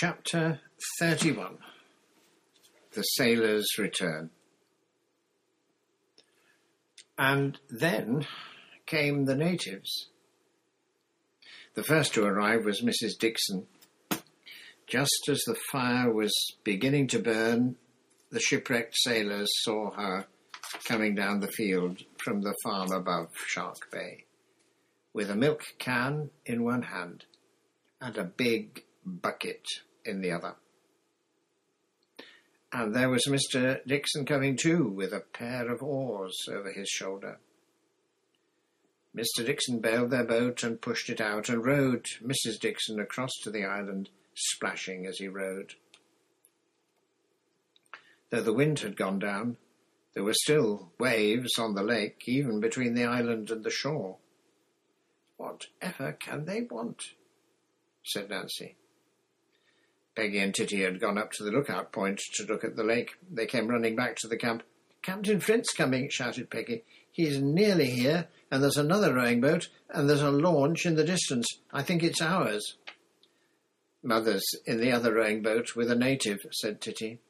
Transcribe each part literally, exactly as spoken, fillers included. Chapter thirty-one. The Sailor's Return. And then came the natives. The first to arrive was Missus Dixon. Just as the fire was beginning to burn, the shipwrecked sailors saw her coming down the field from the farm above Shark Bay, with a milk can in one hand and a big bucket in the other. And there was Mister Dixon coming too, with a pair of oars over his shoulder. Mister Dixon bailed their boat and pushed it out and rowed Missus Dixon across to the island, splashing as he rowed. Though the wind had gone down, there were still waves on the lake, even between the island and the shore. "Whatever can they want?" said Nancy. Peggy and Titty had gone up to the lookout point to look at the lake. They came running back to the camp. "Captain Flint's coming," shouted Peggy. "He's nearly here, and there's another rowing boat, and there's a launch in the distance. I think it's ours." "Mother's in the other rowing boat with a native," said Titty.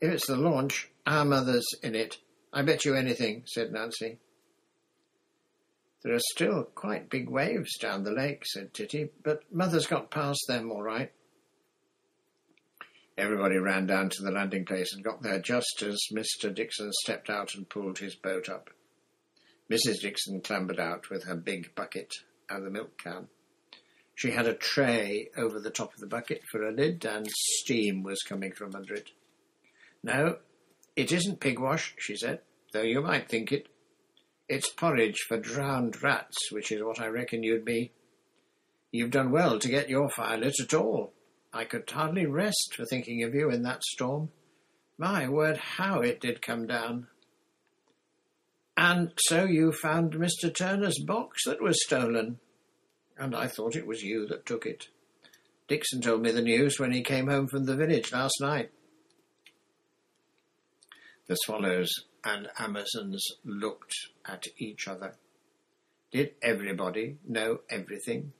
"If it's the launch, our mother's in it. I bet you anything," said Nancy. "There are still quite big waves down the lake," said Titty, "but mother's got past them all right." Everybody ran down to the landing place and got there just as Mister Dixon stepped out and pulled his boat up. Missus Dixon clambered out with her big bucket and the milk can. She had a tray over the top of the bucket for a lid, and steam was coming from under it. "No, it isn't pigwash," she said, "though you might think it. It's porridge for drowned rats, which is what I reckon you'd be. You've done well to get your fire lit at all. I could hardly rest for thinking of you in that storm. My word, how it did come down." "And so you found Mister Turner's box that was stolen, and I thought it was you that took it. Dixon told me the news when he came home from the village last night." The swallows and Amazons looked at each other. Did everybody know everything?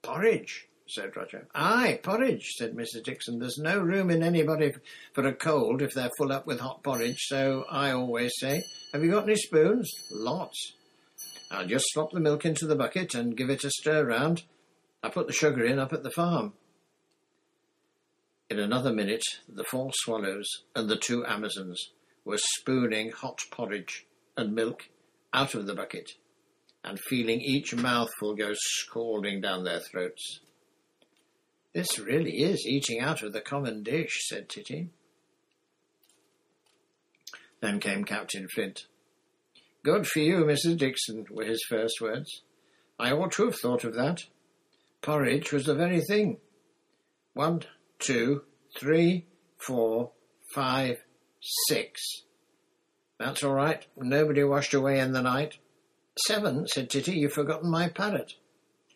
"Porridge," said Roger. "Aye, porridge," said Missus Dixon. "There's no room in anybody for a cold if they're full up with hot porridge, so I always say, 'Have you got any spoons?' 'Lots.' I'll just slop the milk into the bucket and give it a stir round. I put the sugar in up at the farm." In another minute, the four swallows and the two Amazons were spooning hot porridge and milk out of the bucket and feeling each mouthful go scalding down their throats. "This really is eating out of the common dish," said Titty. Then came Captain Flint. "Good for you, Missus Dixon," were his first words. "I ought to have thought of that. Porridge was the very thing. One, two, three, four, five, six. That's all right. Nobody washed away in the night. Seven," said Titty. "You've forgotten my parrot.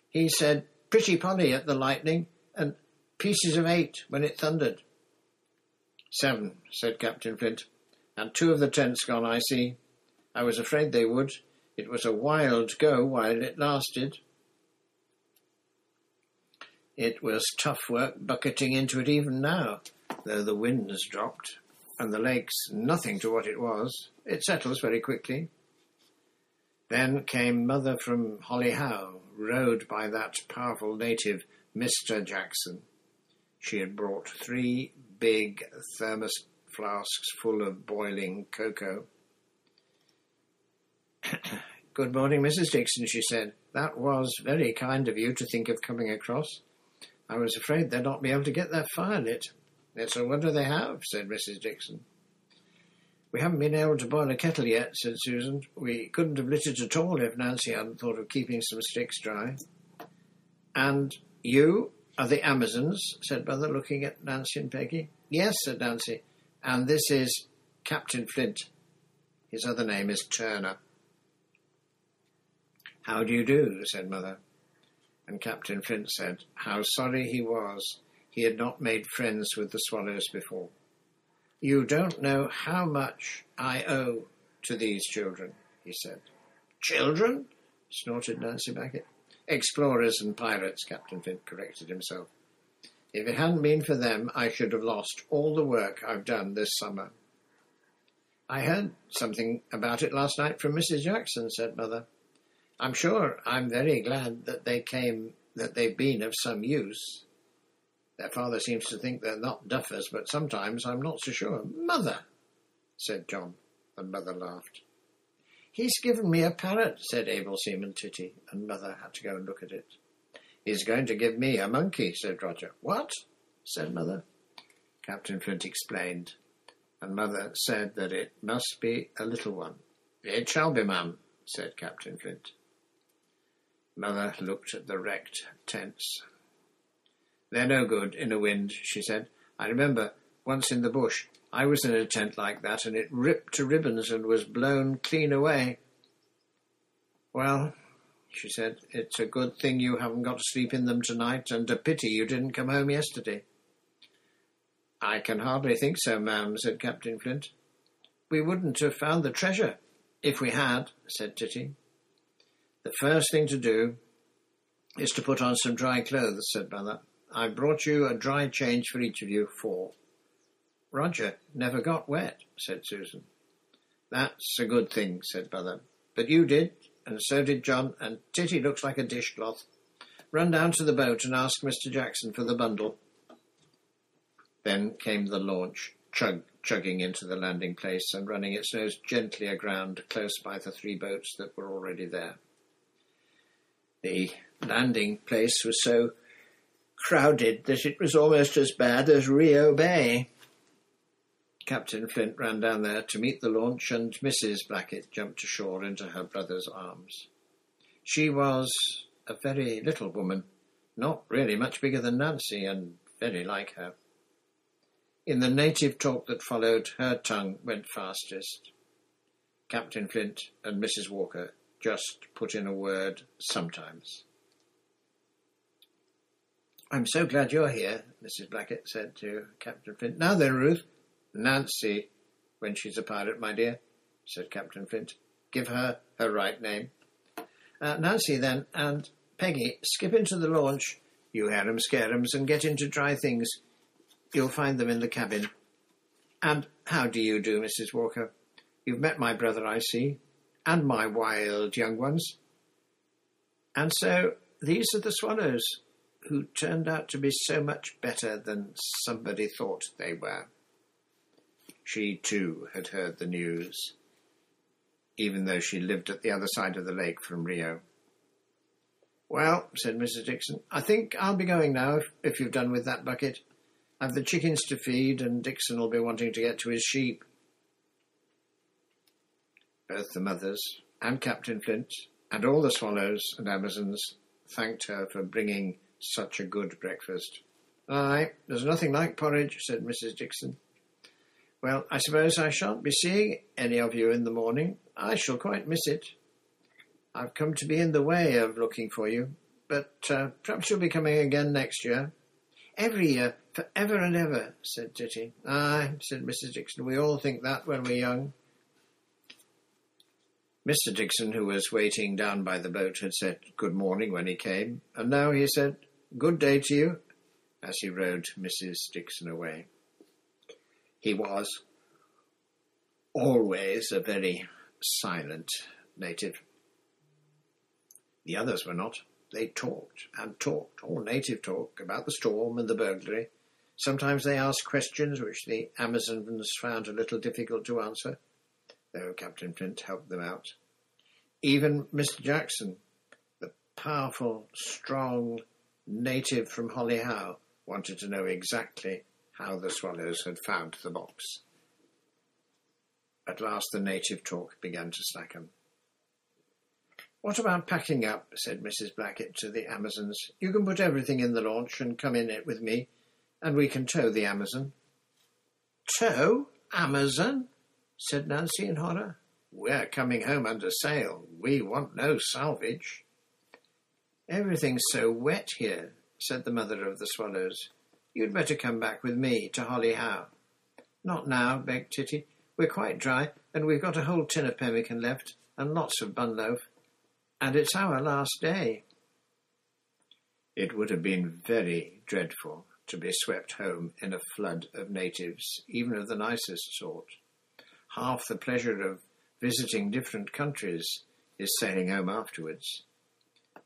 He said, 'Pretty Polly' at the lightning, and 'pieces of eight' when it thundered." "Seven," said Captain Flint, "and two of the tents gone, I see. I was afraid they would. It was a wild go while it lasted." It was tough work bucketing into it even now, though the wind's dropped, and the lake's nothing to what it was. It settles very quickly. Then came Mother from Holly Howe, rowed by that powerful native, Mister Jackson. She had brought three big thermos flasks full of boiling cocoa. "Good morning, Missus Dixon," she said. "That was very kind of you to think of coming across. I was afraid they'd not be able to get their fire lit." "It's a wonder they have," said Missus Dixon. "We haven't been able to boil a kettle yet," said Susan. "We couldn't have lit it at all if Nancy hadn't thought of keeping some sticks dry." "And you are the Amazons," said Mother, looking at Nancy and Peggy. "Yes," said Nancy, "and this is Captain Flint. His other name is Turner." "How do you do?" said Mother. And Captain Flint said how sorry he was he had not made friends with the swallows before. "You don't know how much I owe to these children," he said. "Children?" snorted Nancy Blackett. "Explorers and pirates," Captain Flint corrected himself. If it hadn't been for them, I should have lost all the work I've done this summer. I heard something about it last night from Missus Jackson, said Mother. I'm sure I'm very glad that they came, that they've been of some use. Their father seems to think they're not duffers, but sometimes I'm not so sure. Mother, said John, and Mother laughed. He's given me a parrot, said Abel Seaman Titty, and Mother had to go and look at it. He's going to give me a monkey, said Roger. What? Said Mother. Captain Flint explained, and Mother said that it must be a little one. It shall be, ma'am, said Captain Flint. Mother looked at the wrecked tents. They're no good in a wind, she said. I remember once in the bush, I was in a tent like that, and it ripped to ribbons and was blown clean away. Well, she said, it's a good thing you haven't got to sleep in them tonight, and a pity you didn't come home yesterday. I can hardly think so, ma'am, said Captain Flint. We wouldn't have found the treasure if we had, said Titty. The first thing to do is to put on some dry clothes, said Mother. I brought you a dry change for each of you, four. Roger never got wet, said Susan. That's a good thing, said Mother. But you did, and so did John, and Titty looks like a dishcloth. Run down to the boat and ask Mister Jackson for the bundle. Then came the launch, chug, chugging into the landing place and running its nose gently aground close by the three boats that were already there. The landing place was so crowded that it was almost as bad as Rio Bay. Captain Flint ran down there to meet the launch, and Missus Blackett jumped ashore into her brother's arms. She was a very little woman, not really much bigger than Nancy, and very like her. In the native talk that followed, her tongue went fastest. Captain Flint and Missus Walker just put in a word sometimes. I'm so glad you're here, Missus Blackett said to Captain Flint. Now then, Ruth, Nancy, when she's a pirate, my dear, said Captain Flint. Give her her right name. Uh, Nancy, then, and Peggy, skip into the launch, you harum scarums, and get into dry things. You'll find them in the cabin. And how do you do, Missus Walker? You've met my brother, I see, and my wild young ones. And so these are the swallows, who turned out to be so much better than somebody thought they were. She, too, had heard the news, even though she lived at the other side of the lake from Rio. Well, said Missus Dixon, I think I'll be going now, if, if you've done with that bucket. I've the chickens to feed, and Dixon will be wanting to get to his sheep. Both the mothers and Captain Flint and all the swallows and Amazons thanked her for bringing such a good breakfast. Aye, there's nothing like porridge, said Missus Dixon. Well, I suppose I shan't be seeing any of you in the morning. I shall quite miss it. I've come to be in the way of looking for you, but uh, perhaps you'll be coming again next year. Every year, for ever and ever, said Titty. Aye, said Missus Dixon, we all think that when we're young. Mister Dixon, who was waiting down by the boat, had said good morning when he came, and now he said good day to you as he rowed Missus Dixon away. He was always a very silent native. The others were not. They talked and talked, all native talk, about the storm and the burglary. Sometimes they asked questions which the Amazons found a little difficult to answer, though Captain Flint helped them out. Even Mister Jackson, the powerful, strong native from Holly Howe, wanted to know exactly how the swallows had found the box. At last the native talk began to slacken. What about packing up, said Missus Blackett to the Amazons. You can put everything in the launch and come in it with me, and we can tow the Amazon. Tow? Amazon? Said Nancy in horror. We're coming home under sail. We want no salvage. Everything's so wet here, said the mother of the swallows. You'd better come back with me to Holly Howe. Not now, begged Titty. We're quite dry, and we've got a whole tin of pemmican left, and lots of bun loaf, and it's our last day. It would have been very dreadful to be swept home in a flood of natives, even of the nicest sort. Half the pleasure of visiting different countries is sailing home afterwards.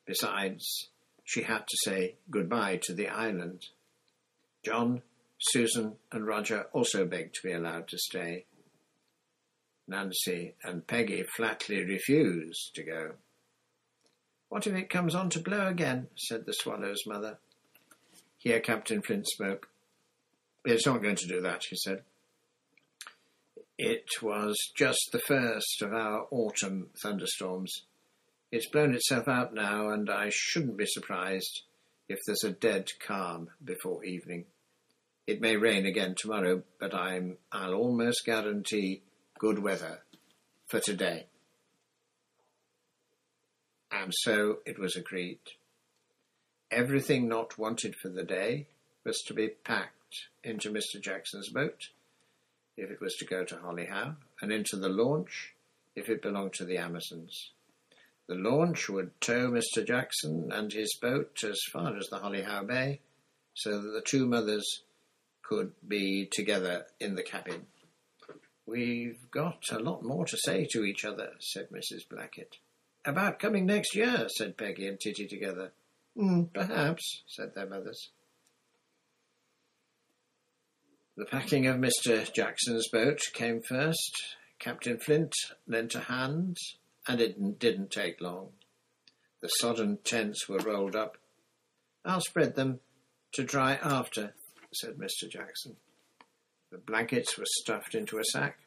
Besides, she had to say goodbye to the island. John, Susan and Roger also begged to be allowed to stay. Nancy and Peggy flatly refused to go. "What if it comes on to blow again?" said the Swallow's mother. Here Captain Flint spoke. "It's not going to do that," he said. "It was just the first of our autumn thunderstorms. It's blown itself out now, and I shouldn't be surprised if there's a dead calm before evening. It may rain again tomorrow, but I'm, I'll almost guarantee good weather for today." And so it was agreed. Everything not wanted for the day was to be packed into Mister Jackson's boat, if it was to go to Holly Howe, and into the launch, if it belonged to the Amazons. The launch would tow Mister Jackson and his boat as far as the Holly Howe Bay, so that the two mothers could be together in the cabin. "We've got a lot more to say to each other," said Missus Blackett. "About coming next year," said Peggy and Titty together. Mm, "Perhaps," said their mothers. The packing of Mister Jackson's boat came first. Captain Flint lent a hand, and it didn't take long. The sodden tents were rolled up. "I'll spread them to dry after," said Mister Jackson. The blankets were stuffed into a sack.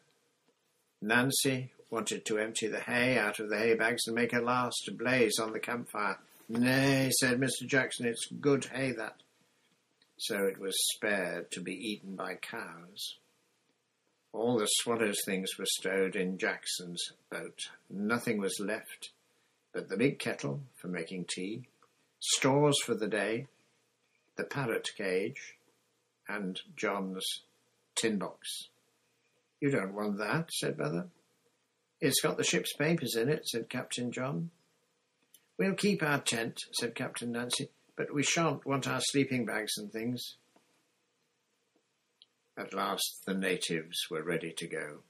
Nancy wanted to empty the hay out of the hay bags and make a last blaze on the campfire. "Nay," said Mister Jackson, "it's good hay, that." So it was spared to be eaten by cows. All the Swallow's things were stowed in Jackson's boat. Nothing was left but the big kettle for making tea, stores for the day, the parrot cage, and John's tin box. "You don't want that," said Mother. "It's got the ship's papers in it," said Captain John. "We'll keep our tent," said Captain Nancy, "but we shan't want our sleeping bags and things." At last the natives were ready to go.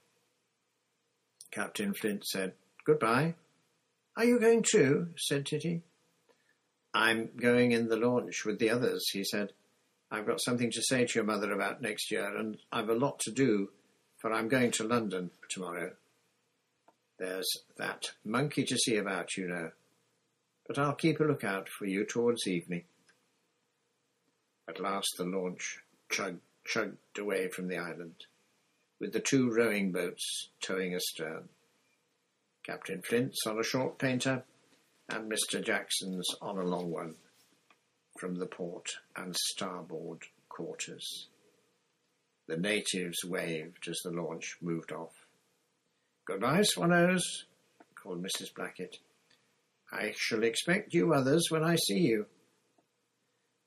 Captain Flint said, "Goodbye." "Are you going too?" said Titty. "I'm going in the launch with the others," he said. "I've got something to say to your mother about next year, and I've a lot to do, for I'm going to London tomorrow. There's that monkey to see about, you know. But I'll keep a lookout for you towards evening." At last the launch chugged, chugged away from the island, with the two rowing boats towing astern. Captain Flint's on a short painter, and Mister Jackson's on a long one, from the port and starboard quarters. The natives waved as the launch moved off. "Goodbye, Swallows," called Missus Blackett. "I shall expect you others when I see you."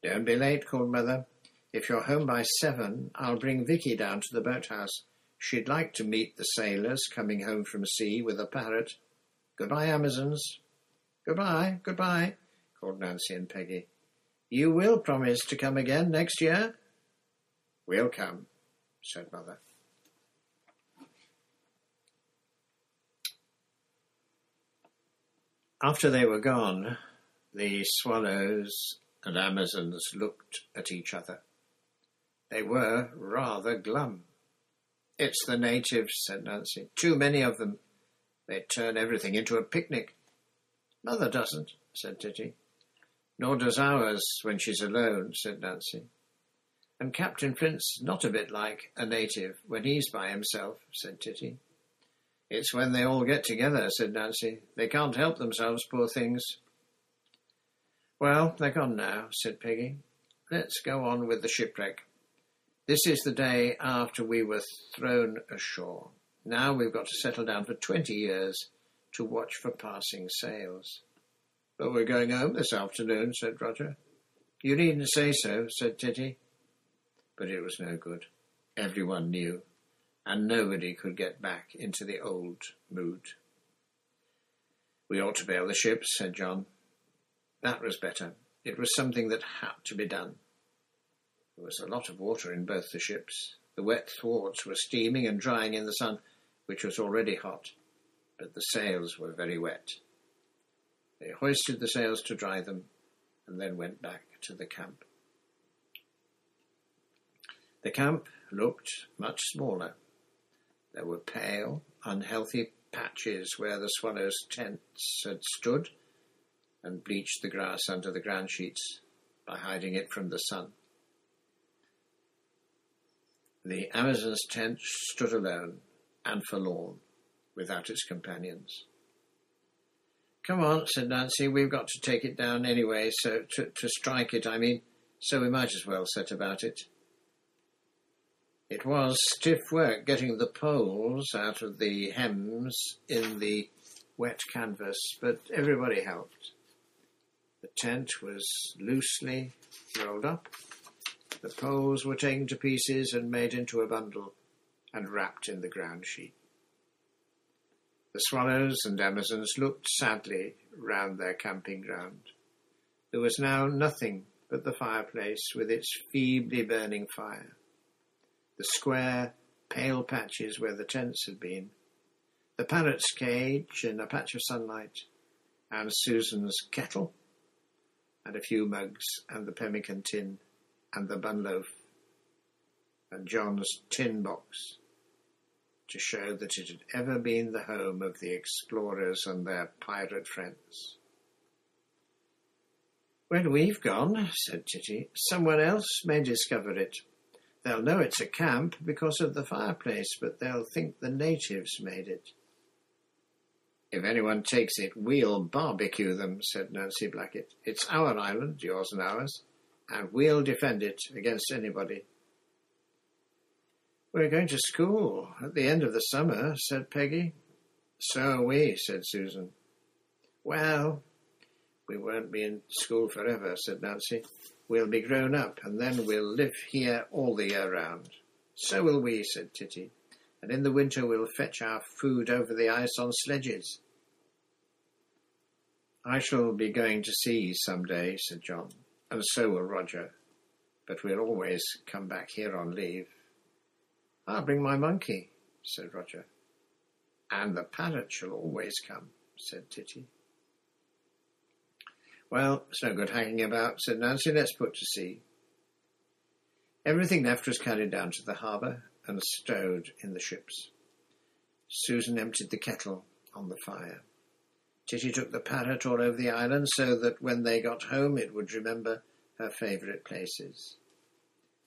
"Don't be late," called Mother. "If you're home by seven, I'll bring Vicky down to the boathouse. She'd like to meet the sailors coming home from sea with a parrot. Goodbye, Amazons." "Goodbye, goodbye," called Nancy and Peggy. "You will promise to come again next year?" "We'll come," said Mother. After they were gone, the Swallows and Amazons looked at each other. They were rather glum. "It's the natives," said Nancy. "Too many of them. They turn everything into a picnic." "Mother doesn't," said Titty. "Nor does ours when she's alone," said Nancy. "And Captain Flint's not a bit like a native when he's by himself," said Titty. "It's when they all get together," said Nancy. "They can't help themselves, poor things." "Well, they're gone now," said Peggy. "Let's go on with the shipwreck. This is the day after we were thrown ashore. Now we've got to settle down for twenty years to watch for passing sails." "But we're going home this afternoon," said Roger. "You needn't say so," said Titty. But it was no good. Everyone knew, and nobody could get back into the old mood. "We ought to bail the ship," said John. That was better. It was something that had to be done. There was a lot of water in both the ships. The wet thwarts were steaming and drying in the sun, which was already hot, but the sails were very wet. They hoisted the sails to dry them, and then went back to the camp. The camp looked much smaller. There were pale, unhealthy patches where the swallows' tents had stood and bleached the grass under the ground sheets by hiding it from the sun. The Amazon's tent stood alone and forlorn, without its companions. "Come on," said Nancy, "we've got to take it down anyway, so to, to strike it, I mean, so we might as well set about it." It was stiff work getting the poles out of the hems in the wet canvas, but everybody helped. The tent was loosely rolled up. The poles were taken to pieces and made into a bundle and wrapped in the ground sheet. The swallows and Amazons looked sadly round their camping ground. There was now nothing but the fireplace with its feebly burning fire, the square, pale patches where the tents had been, the parrot's cage in a patch of sunlight, and Susan's kettle, and a few mugs, and the pemmican tin, and the bun loaf, and John's tin box, to show that it had ever been the home of the explorers and their pirate friends. "When we've gone," said Titty, "someone else may discover it. They'll know it's a camp because of the fireplace, but they'll think the natives made it." "If anyone takes it, we'll barbecue them," said Nancy Blackett. "It's our island, yours and ours, and we'll defend it against anybody." "We're going to school at the end of the summer," said Peggy. "So are we," said Susan. "Well, we won't be in school forever," said Nancy. "We'll be grown up, and then we'll live here all the year round." "So will we," said Titty, "and in the winter we'll fetch our food over the ice on sledges." "I shall be going to sea some day," said John, "and so will Roger, but we'll always come back here on leave." "I'll bring my monkey," said Roger. "And the parrot shall always come," said Titty. "Well, it's no good hanging about," said Nancy. "Let's put to sea." Everything left was carried down to the harbour and stowed in the ships. Susan emptied the kettle on the fire. Titty took the parrot all over the island so that when they got home it would remember her favourite places.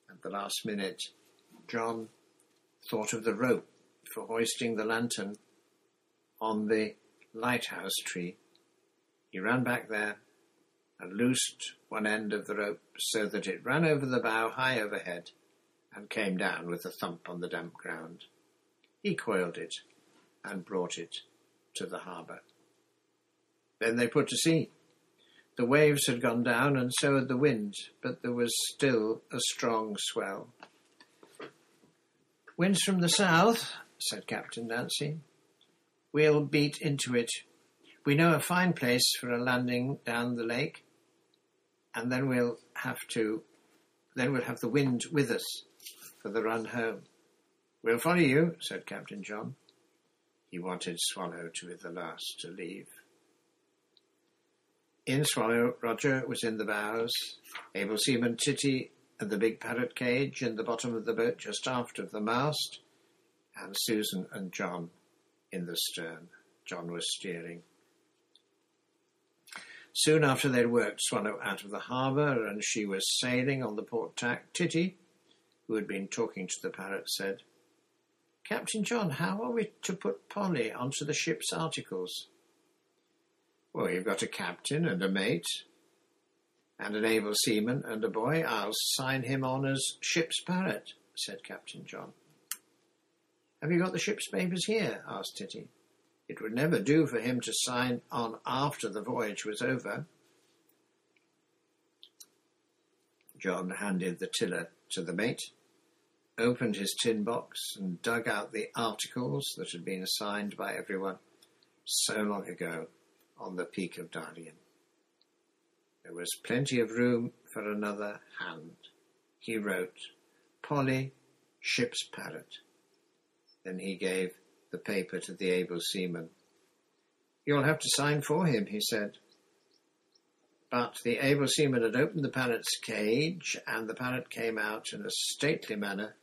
At the last minute, John thought of the rope for hoisting the lantern on the lighthouse tree. He ran back there and loosed one end of the rope so that it ran over the bow high overhead and came down with a thump on the damp ground. He coiled it and brought it to the harbour. Then they put to sea. The waves had gone down and so had the wind, but there was still a strong swell. "Winds from the south," said Captain Nancy. "We'll beat into it. We know a fine place for a landing down the lake, and then we'll have to, then we'll have the wind with us for the run home." "We'll follow you," said Captain John. He wanted Swallow to be the last to leave. In Swallow, Roger was in the bows, able seaman Titty and the big parrot cage in the bottom of the boat just aft of the mast, and Susan and John in the stern. John was steering. Soon after they'd worked Swallow out of the harbour and she was sailing on the port tack, Titty, who had been talking to the parrot, said, "Captain John, how are we to put Polly onto the ship's articles?" "Well, you've got a captain and a mate and an able seaman and a boy. I'll sign him on as ship's parrot," said Captain John. "Have you got the ship's papers here?" asked Titty. It would never do for him to sign on after the voyage was over. John handed the tiller to the mate, opened his tin box and dug out the articles that had been signed by everyone so long ago on the peak of Darien. There was plenty of room for another hand, he wrote, "Polly, ship's parrot." Then he gave the paper to the able seaman. "You'll have to sign for him," he said. But the able seaman had opened the parrot's cage, and the parrot came out in a stately manner,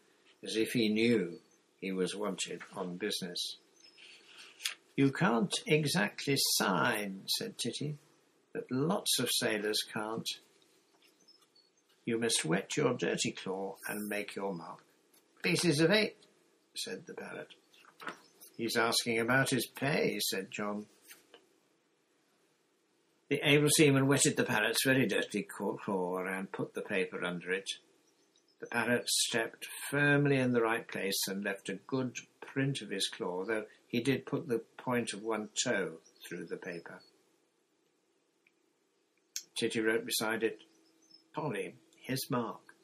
as if he knew he was wanted on business. "You can't exactly sign," said Titty, "but lots of sailors can't. You must wet your dirty claw and make your mark." "Pieces of eight," said the parrot. "He's asking about his pay," said John. The able seaman wetted the parrot's very dirty claw and put the paper under it. The parrot stepped firmly in the right place and left a good print of his claw, though he did put the point of one toe through the paper. Titty wrote beside it, "Polly, his mark."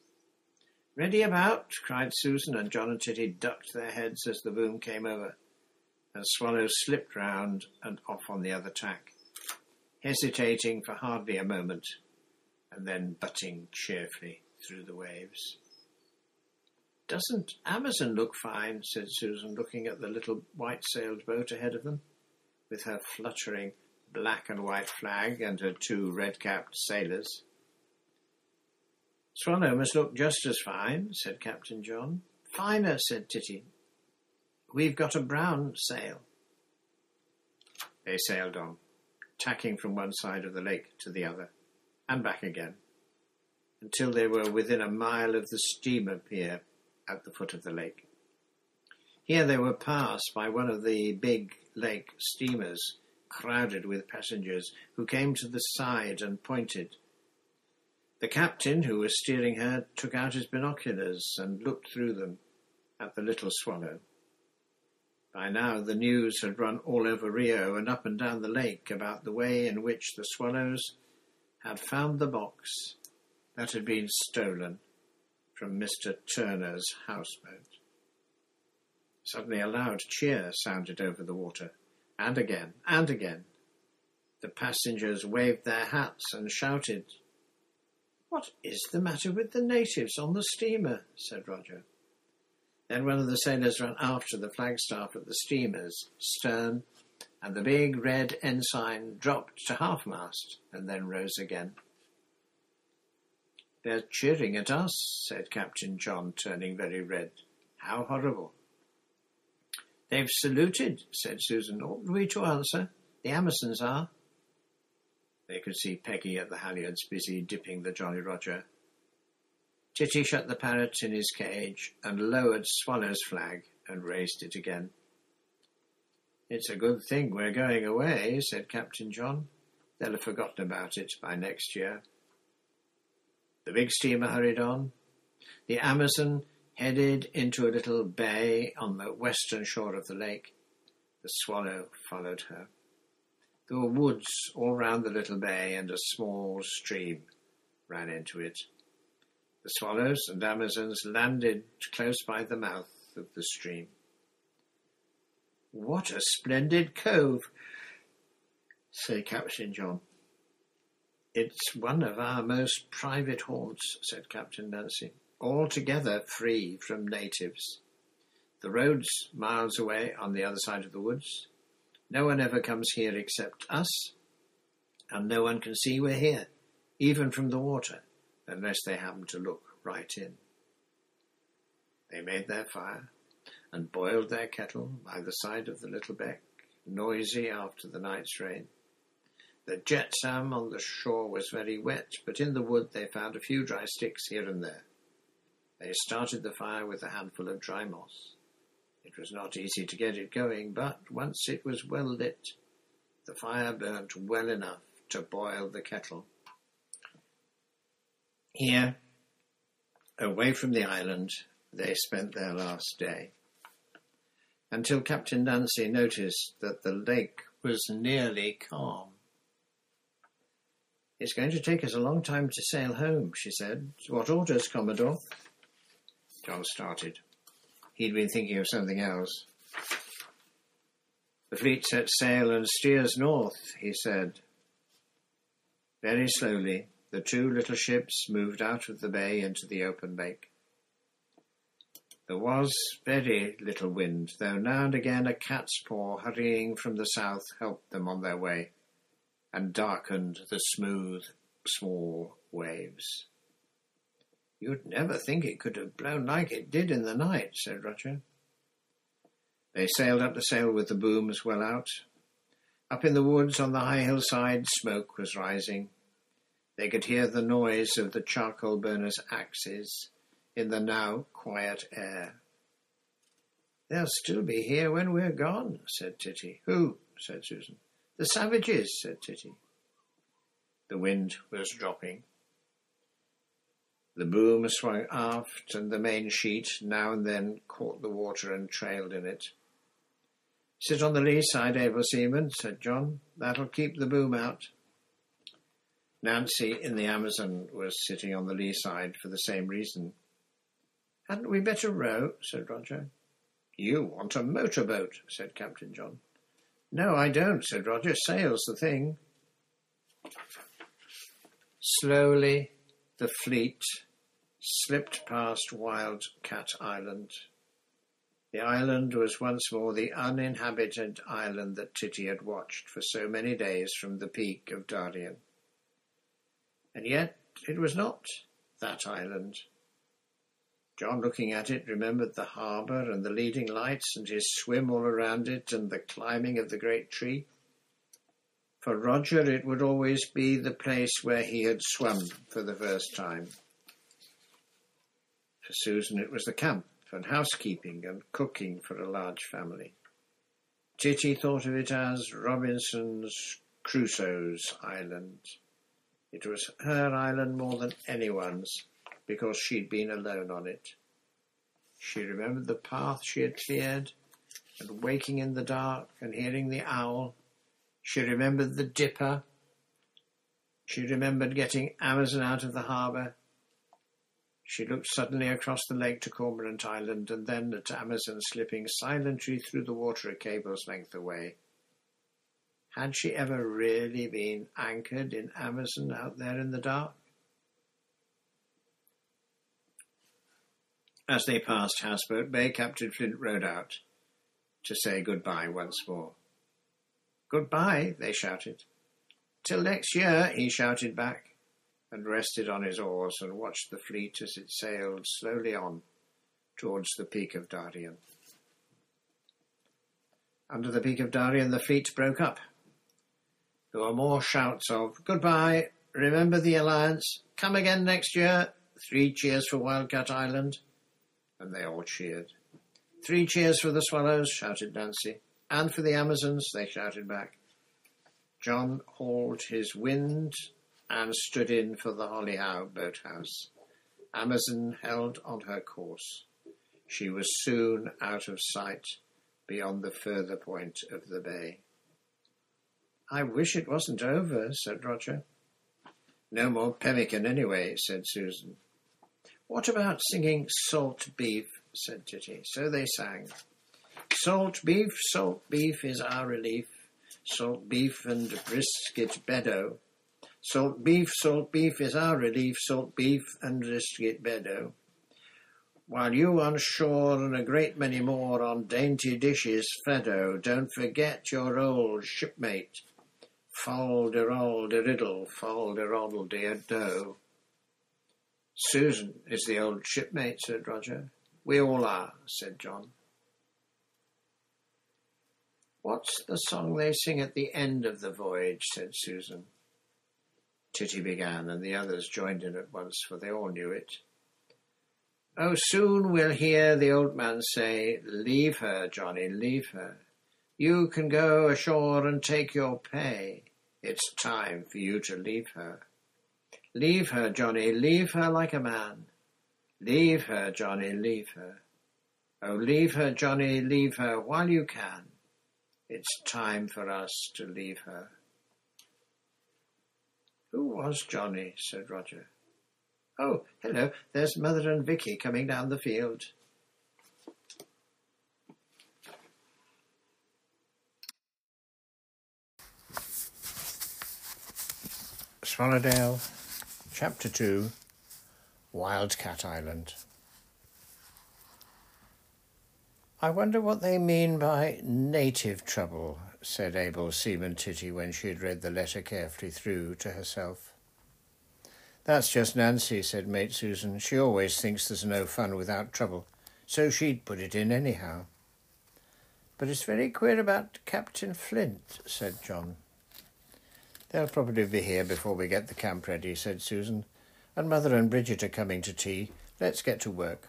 "Ready about," cried Susan, and John and Titty ducked their heads as the boom came over, and Swallow slipped round and off on the other tack, hesitating for hardly a moment, and then butting cheerfully through the waves. "Doesn't Amazon look fine?" said Susan, looking at the little white-sailed boat ahead of them, with her fluttering black and white flag and her two red-capped sailors. "Swallow must look just as fine," said Captain John. "Finer," said Titty. "We've got a brown sail." They sailed on, tacking from one side of the lake to the other, and back again, until they were within a mile of the steamer pier at the foot of the lake. Here they were passed by one of the big lake steamers, crowded with passengers, who came to the side and pointed. The captain, who was steering her, took out his binoculars and looked through them at the little Swallow. By now the news had run all over Rio and up and down the lake about the way in which the Swallows had found the box that had been stolen from Mister Turner's houseboat. Suddenly a loud cheer sounded over the water, and again, and again. The passengers waved their hats and shouted. "What is the matter with the natives on the steamer?" said Roger. Then one of the sailors ran after the flagstaff at the steamer's stern, and the big red ensign dropped to half-mast and then rose again. "They're cheering at us," said Captain John, turning very red. "How horrible!" "They've saluted," said Susan. "Oughtn't we to answer? The Amazons are." They could see Peggy at the halyards busy dipping the Jolly Roger. Titty shut the parrot in his cage and lowered Swallow's flag and raised it again. "It's a good thing we're going away," said Captain John. "They'll have forgotten about it by next year." The big steamer hurried on. The Amazon headed into a little bay on the western shore of the lake. The Swallow followed her. There were woods all round the little bay, and a small stream ran into it. The Swallows and Amazons landed close by the mouth of the stream. "What a splendid cove," said Captain John. "It's one of our most private haunts," said Captain Nancy, "altogether free from natives. The road's miles away on the other side of the woods. No one ever comes here except us, and no one can see we're here, even from the water, unless they happen to look right in." They made their fire and boiled their kettle by the side of the little beck, noisy after the night's rain. The jetsam on the shore was very wet, but in the wood they found a few dry sticks here and there. They started the fire with a handful of dry moss. It was not easy to get it going, but once it was well lit, the fire burnt well enough to boil the kettle. Here, away from the island, they spent their last day, until Captain Nancy noticed that the lake was nearly calm. "It's going to take us a long time to sail home," she said. "What orders, Commodore?" John started. He'd been thinking of something else. "The fleet sets sail and steers north," he said. Very slowly The two little ships moved out of the bay into the open lake. There was very little wind, though now and again a cat's paw hurrying from the south helped them on their way, and darkened the smooth, small waves. "You'd never think it could have blown like it did in the night," said Roger. They sailed up the sail with the booms well out. Up in the woods on the high hillside, smoke was rising. They could hear the noise of the charcoal burners' axes in the now quiet air. "They'll still be here when we're gone," said Titty. "Who?" said Susan. "The savages," said Titty. The wind was dropping. The boom swung aft, and the main sheet now and then caught the water and trailed in it. "Sit on the lee side, able seaman," said John. "That'll keep the boom out." Nancy in the Amazon was sitting on the lee side for the same reason. "Hadn't we better row?" said Roger. "You want a motorboat," said Captain John. "No, I don't," said Roger. "Sail's the thing." Slowly the fleet slipped past Wildcat Island. The island was once more the uninhabited island that Titty had watched for so many days from the peak of Darien. And yet it was not that island. John, looking at it, remembered the harbour and the leading lights and his swim all around it and the climbing of the great tree. For Roger, it would always be the place where he had swum for the first time. For Susan, it was the camp and housekeeping and cooking for a large family. Titty thought of it as Robinson's Crusoe's Island. It was her island more than anyone's, because she'd been alone on it. She remembered the path she had cleared, and waking in the dark and hearing the owl. She remembered the dipper. She remembered getting Amazon out of the harbour. She looked suddenly across the lake to Cormorant Island, and then at Amazon slipping silently through the water a cable's length away. Had she ever really been anchored in Amazon out there in the dark? As they passed Houseboat Bay, Captain Flint rowed out to say goodbye once more. "Goodbye," they shouted. "Till next year," he shouted back, and rested on his oars and watched the fleet as it sailed slowly on towards the peak of Darien. Under the peak of Darien, the fleet broke up. There were more shouts of "Goodbye," "Remember the alliance," "Come again next year," "Three cheers for Wildcat Island," and they all cheered. "Three cheers for the Swallows," shouted Nancy. "And for the Amazons," they shouted back. John hauled his wind and stood in for the Holly Howe boathouse. Amazon held on her course. She was soon out of sight beyond the further point of the bay. "I wish it wasn't over," said Roger. "No more pemmican anyway," said Susan. "What about singing Salt Beef?" said Titty. So they sang. "Salt beef, salt beef is our relief, salt beef and brisket beddo. Salt beef, salt beef is our relief, salt beef and brisket beddo. While you on shore and a great many more on dainty dishes feddo, don't forget your old shipmate, fol-de-rol-de-riddle, fol-de-roddle-de-do." "Susan is the old shipmate," said Roger. "We all are," said John. "What's the song they sing at the end of the voyage?" said Susan. Titty began, and the others joined in at once, for they all knew it. "Oh, soon we'll hear the old man say, 'Leave her, Johnny, leave her. You can go ashore and take your pay. It's time for you to leave her. Leave her, Johnny, leave her like a man. Leave her, Johnny, leave her. Oh, leave her, Johnny, leave her while you can. It's time for us to leave her.'" "Who was Johnny?" said Roger. "Oh, hello, there's Mother and Vicky coming down the field." Swallowdale, Chapter two, Wildcat Island. I wonder what they mean by native trouble, said able Seaman Titty when she had read the letter carefully through to herself. That's just Nancy, said Mate Susan. She always thinks there's no fun without trouble, so she'd put it in anyhow. But it's very queer about Captain Flint, said John. They'll probably be here before we get the camp ready, said Susan, and Mother and Bridget are coming to tea. Let's get to work.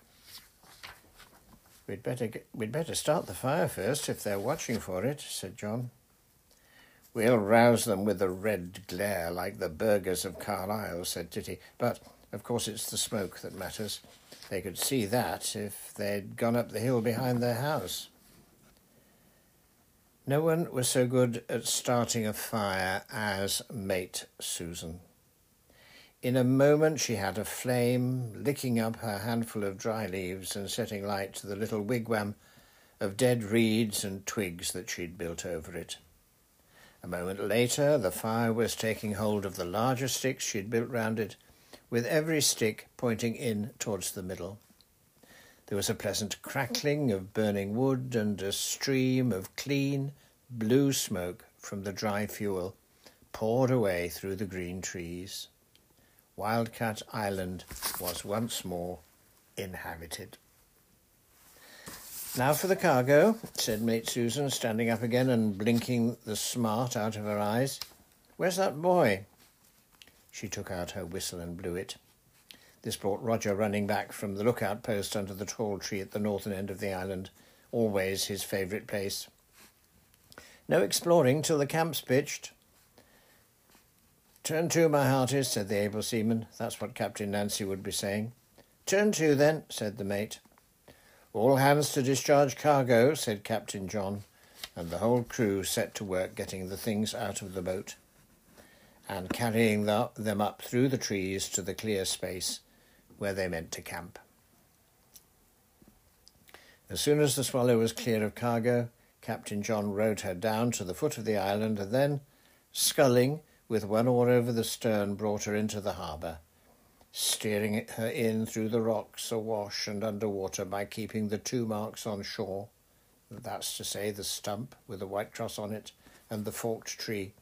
We'd better get, we'd better start the fire first if they're watching for it, said John. We'll rouse them with the red glare like the burghers of Carlisle, said Titty, but of course it's the smoke that matters. They could see that if they'd gone up the hill behind their house. No one was so good at starting a fire as Mate Susan. In a moment she had a flame, licking up her handful of dry leaves and setting light to the little wigwam of dead reeds and twigs that she'd built over it. A moment later the fire was taking hold of the larger sticks she'd built round it, with every stick pointing in towards the middle. There was a pleasant crackling of burning wood and a stream of clean, blue smoke from the dry fuel poured away through the green trees. Wildcat Island was once more inhabited. Now for the cargo, said Mate Susan, standing up again and blinking the smart out of her eyes. Where's that boy? She took out her whistle and blew it. This brought Roger running back from the lookout post under the tall tree at the northern end of the island, always his favourite place. No exploring till the camp's pitched. Turn to, my heart is, said the able seaman. That's what Captain Nancy would be saying. Turn to, then, said the mate. All hands to discharge cargo, said Captain John, and the whole crew set to work getting the things out of the boat and carrying the, them up through the trees to the clear space where they meant to camp. As soon as the Swallow was clear of cargo, Captain John rowed her down to the foot of the island and then, sculling with one oar over the stern, brought her into the harbour, steering her in through the rocks awash and underwater by keeping the two marks on shore, that's to say the stump with the white cross on it and the forked tree,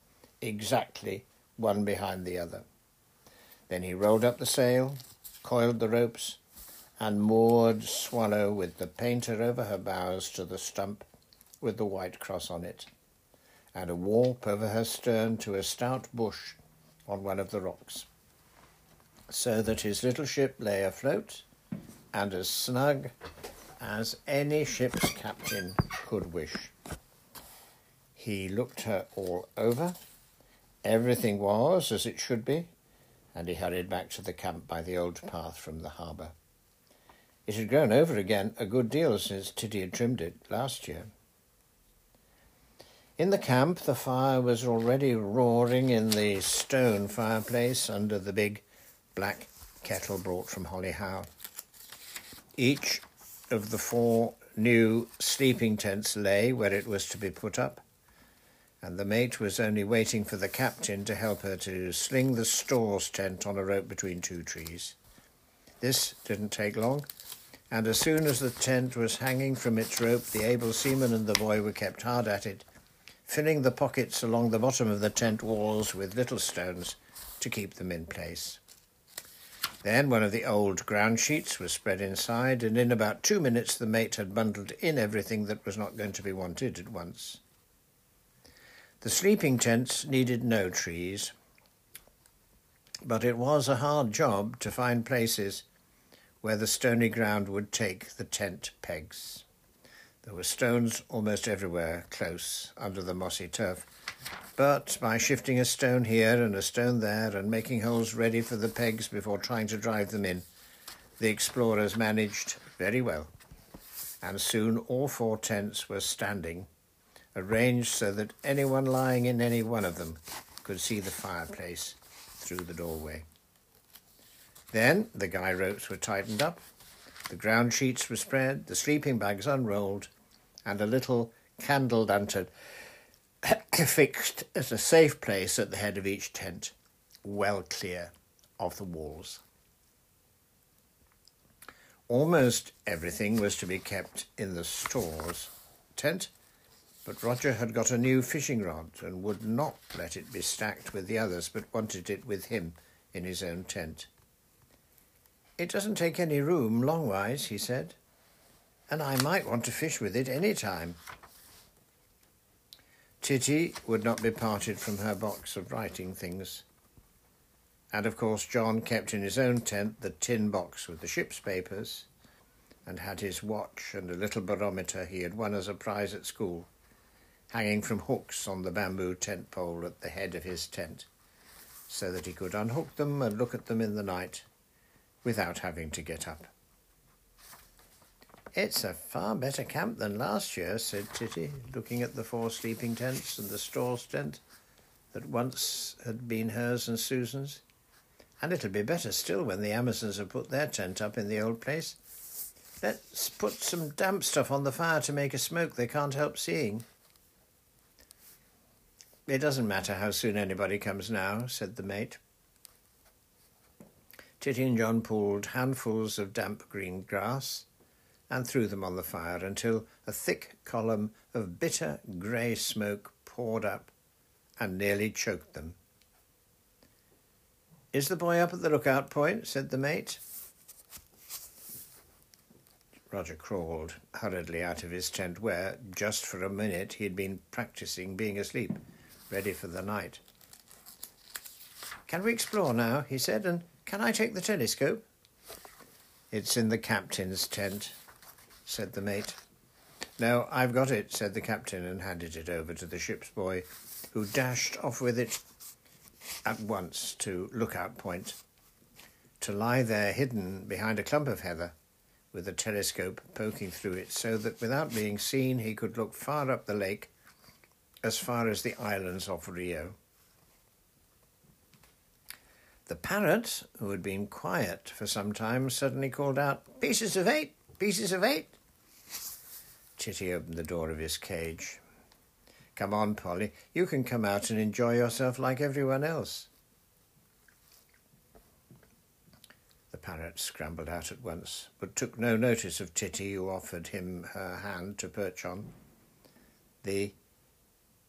exactly one behind the other. Then he rolled up the sail, coiled the ropes, and moored Swallow with the painter over her bows to the stump with the white cross on it, and a warp over her stern to a stout bush on one of the rocks, so that his little ship lay afloat and as snug as any ship's captain could wish. He looked her all over. Everything was as it should be, and he hurried back to the camp by the old path from the harbour. It had grown over again a good deal since Titty had trimmed it last year. In the camp, the fire was already roaring in the stone fireplace under the big black kettle brought from Holly Howe. Each of the four new sleeping tents lay where it was to be put up, and the mate was only waiting for the captain to help her to sling the stores tent on a rope between two trees. This didn't take long, and as soon as the tent was hanging from its rope, the able seaman and the boy were kept hard at it, filling the pockets along the bottom of the tent walls with little stones to keep them in place. Then one of the old ground sheets was spread inside, and in about two minutes the mate had bundled in everything that was not going to be wanted at once. The sleeping tents needed no trees, but it was a hard job to find places where the stony ground would take the tent pegs. There were stones almost everywhere, close under the mossy turf, but by shifting a stone here and a stone there and making holes ready for the pegs before trying to drive them in, the explorers managed very well, and soon all four tents were standing, arranged so that anyone lying in any one of them could see the fireplace through the doorway. Then the guy ropes were tightened up, the ground sheets were spread, the sleeping bags unrolled, and a little candle lantern fixed at a safe place at the head of each tent, well clear of the walls. Almost everything was to be kept in the store's tent, but Roger had got a new fishing rod and would not let it be stacked with the others, but wanted it with him in his own tent. "It doesn't take any room longwise," he said, "and I might want to fish with it any time." Titty would not be parted from her box of writing things. And, of course, John kept in his own tent the tin box with the ship's papers and had his watch and a little barometer he had won as a prize at school, hanging from hooks on the bamboo tent pole at the head of his tent, so that he could unhook them and look at them in the night without having to get up. "It's a far better camp than last year," said Titty, looking at the four sleeping tents and the store's tent that once had been hers and Susan's. "And it'll be better still when the Amazons have put their tent up in the old place. Let's put some damp stuff on the fire to make a smoke they can't help seeing." "It doesn't matter how soon anybody comes now," said the mate. Titty and John pulled handfuls of damp green grass and threw them on the fire until a thick column of bitter grey smoke poured up and nearly choked them. "Is the boy up at the lookout point?" said the mate. Roger crawled hurriedly out of his tent where, just for a minute, he'd been practising being asleep, ready for the night. "Can we explore now?" he said, "and can I take the telescope?" "It's in the captain's tent," said the mate. "No, I've got it," said the captain, and handed it over to the ship's boy, who dashed off with it at once to Lookout Point, to lie there hidden behind a clump of heather, with the telescope poking through it, so that without being seen he could look far up the lake, as far as the islands off Rio. The parrot, who had been quiet for some time, suddenly called out, "Pieces of eight! Pieces of eight!" Titty opened the door of his cage. "Come on, Polly, you can come out and enjoy yourself like everyone else." The parrot scrambled out at once, but took no notice of Titty, who offered him her hand to perch on. The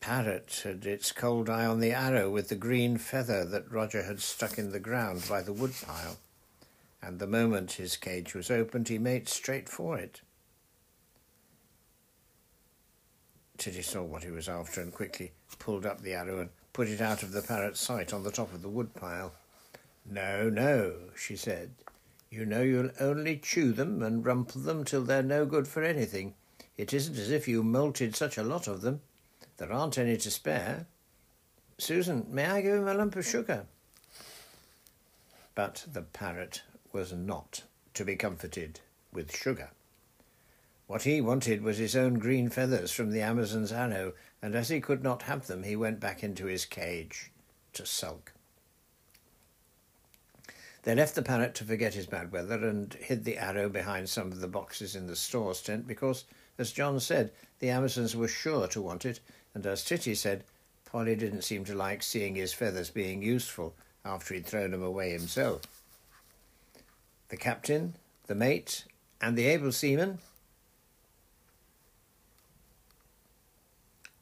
parrot had its cold eye on the arrow with the green feather that Roger had stuck in the ground by the woodpile, and the moment his cage was opened, he made straight for it. Titty saw what he was after and quickly pulled up the arrow and put it out of the parrot's sight on the top of the woodpile. "No, no," she said. "You know you'll only chew them and rumple them till they're no good for anything. It isn't as if you molted such a lot of them. There aren't any to spare. Susan, may I give him a lump of sugar?" But the parrot was not to be comforted with sugar. What he wanted was his own green feathers from the Amazon's arrow, and as he could not have them, he went back into his cage to sulk. They left the parrot to forget his bad weather and hid the arrow behind some of the boxes in the store's tent because, as John said, the Amazons were sure to want it, and as Titty said, Polly didn't seem to like seeing his feathers being useful after he'd thrown them away himself. The captain, the mate, and the able seaman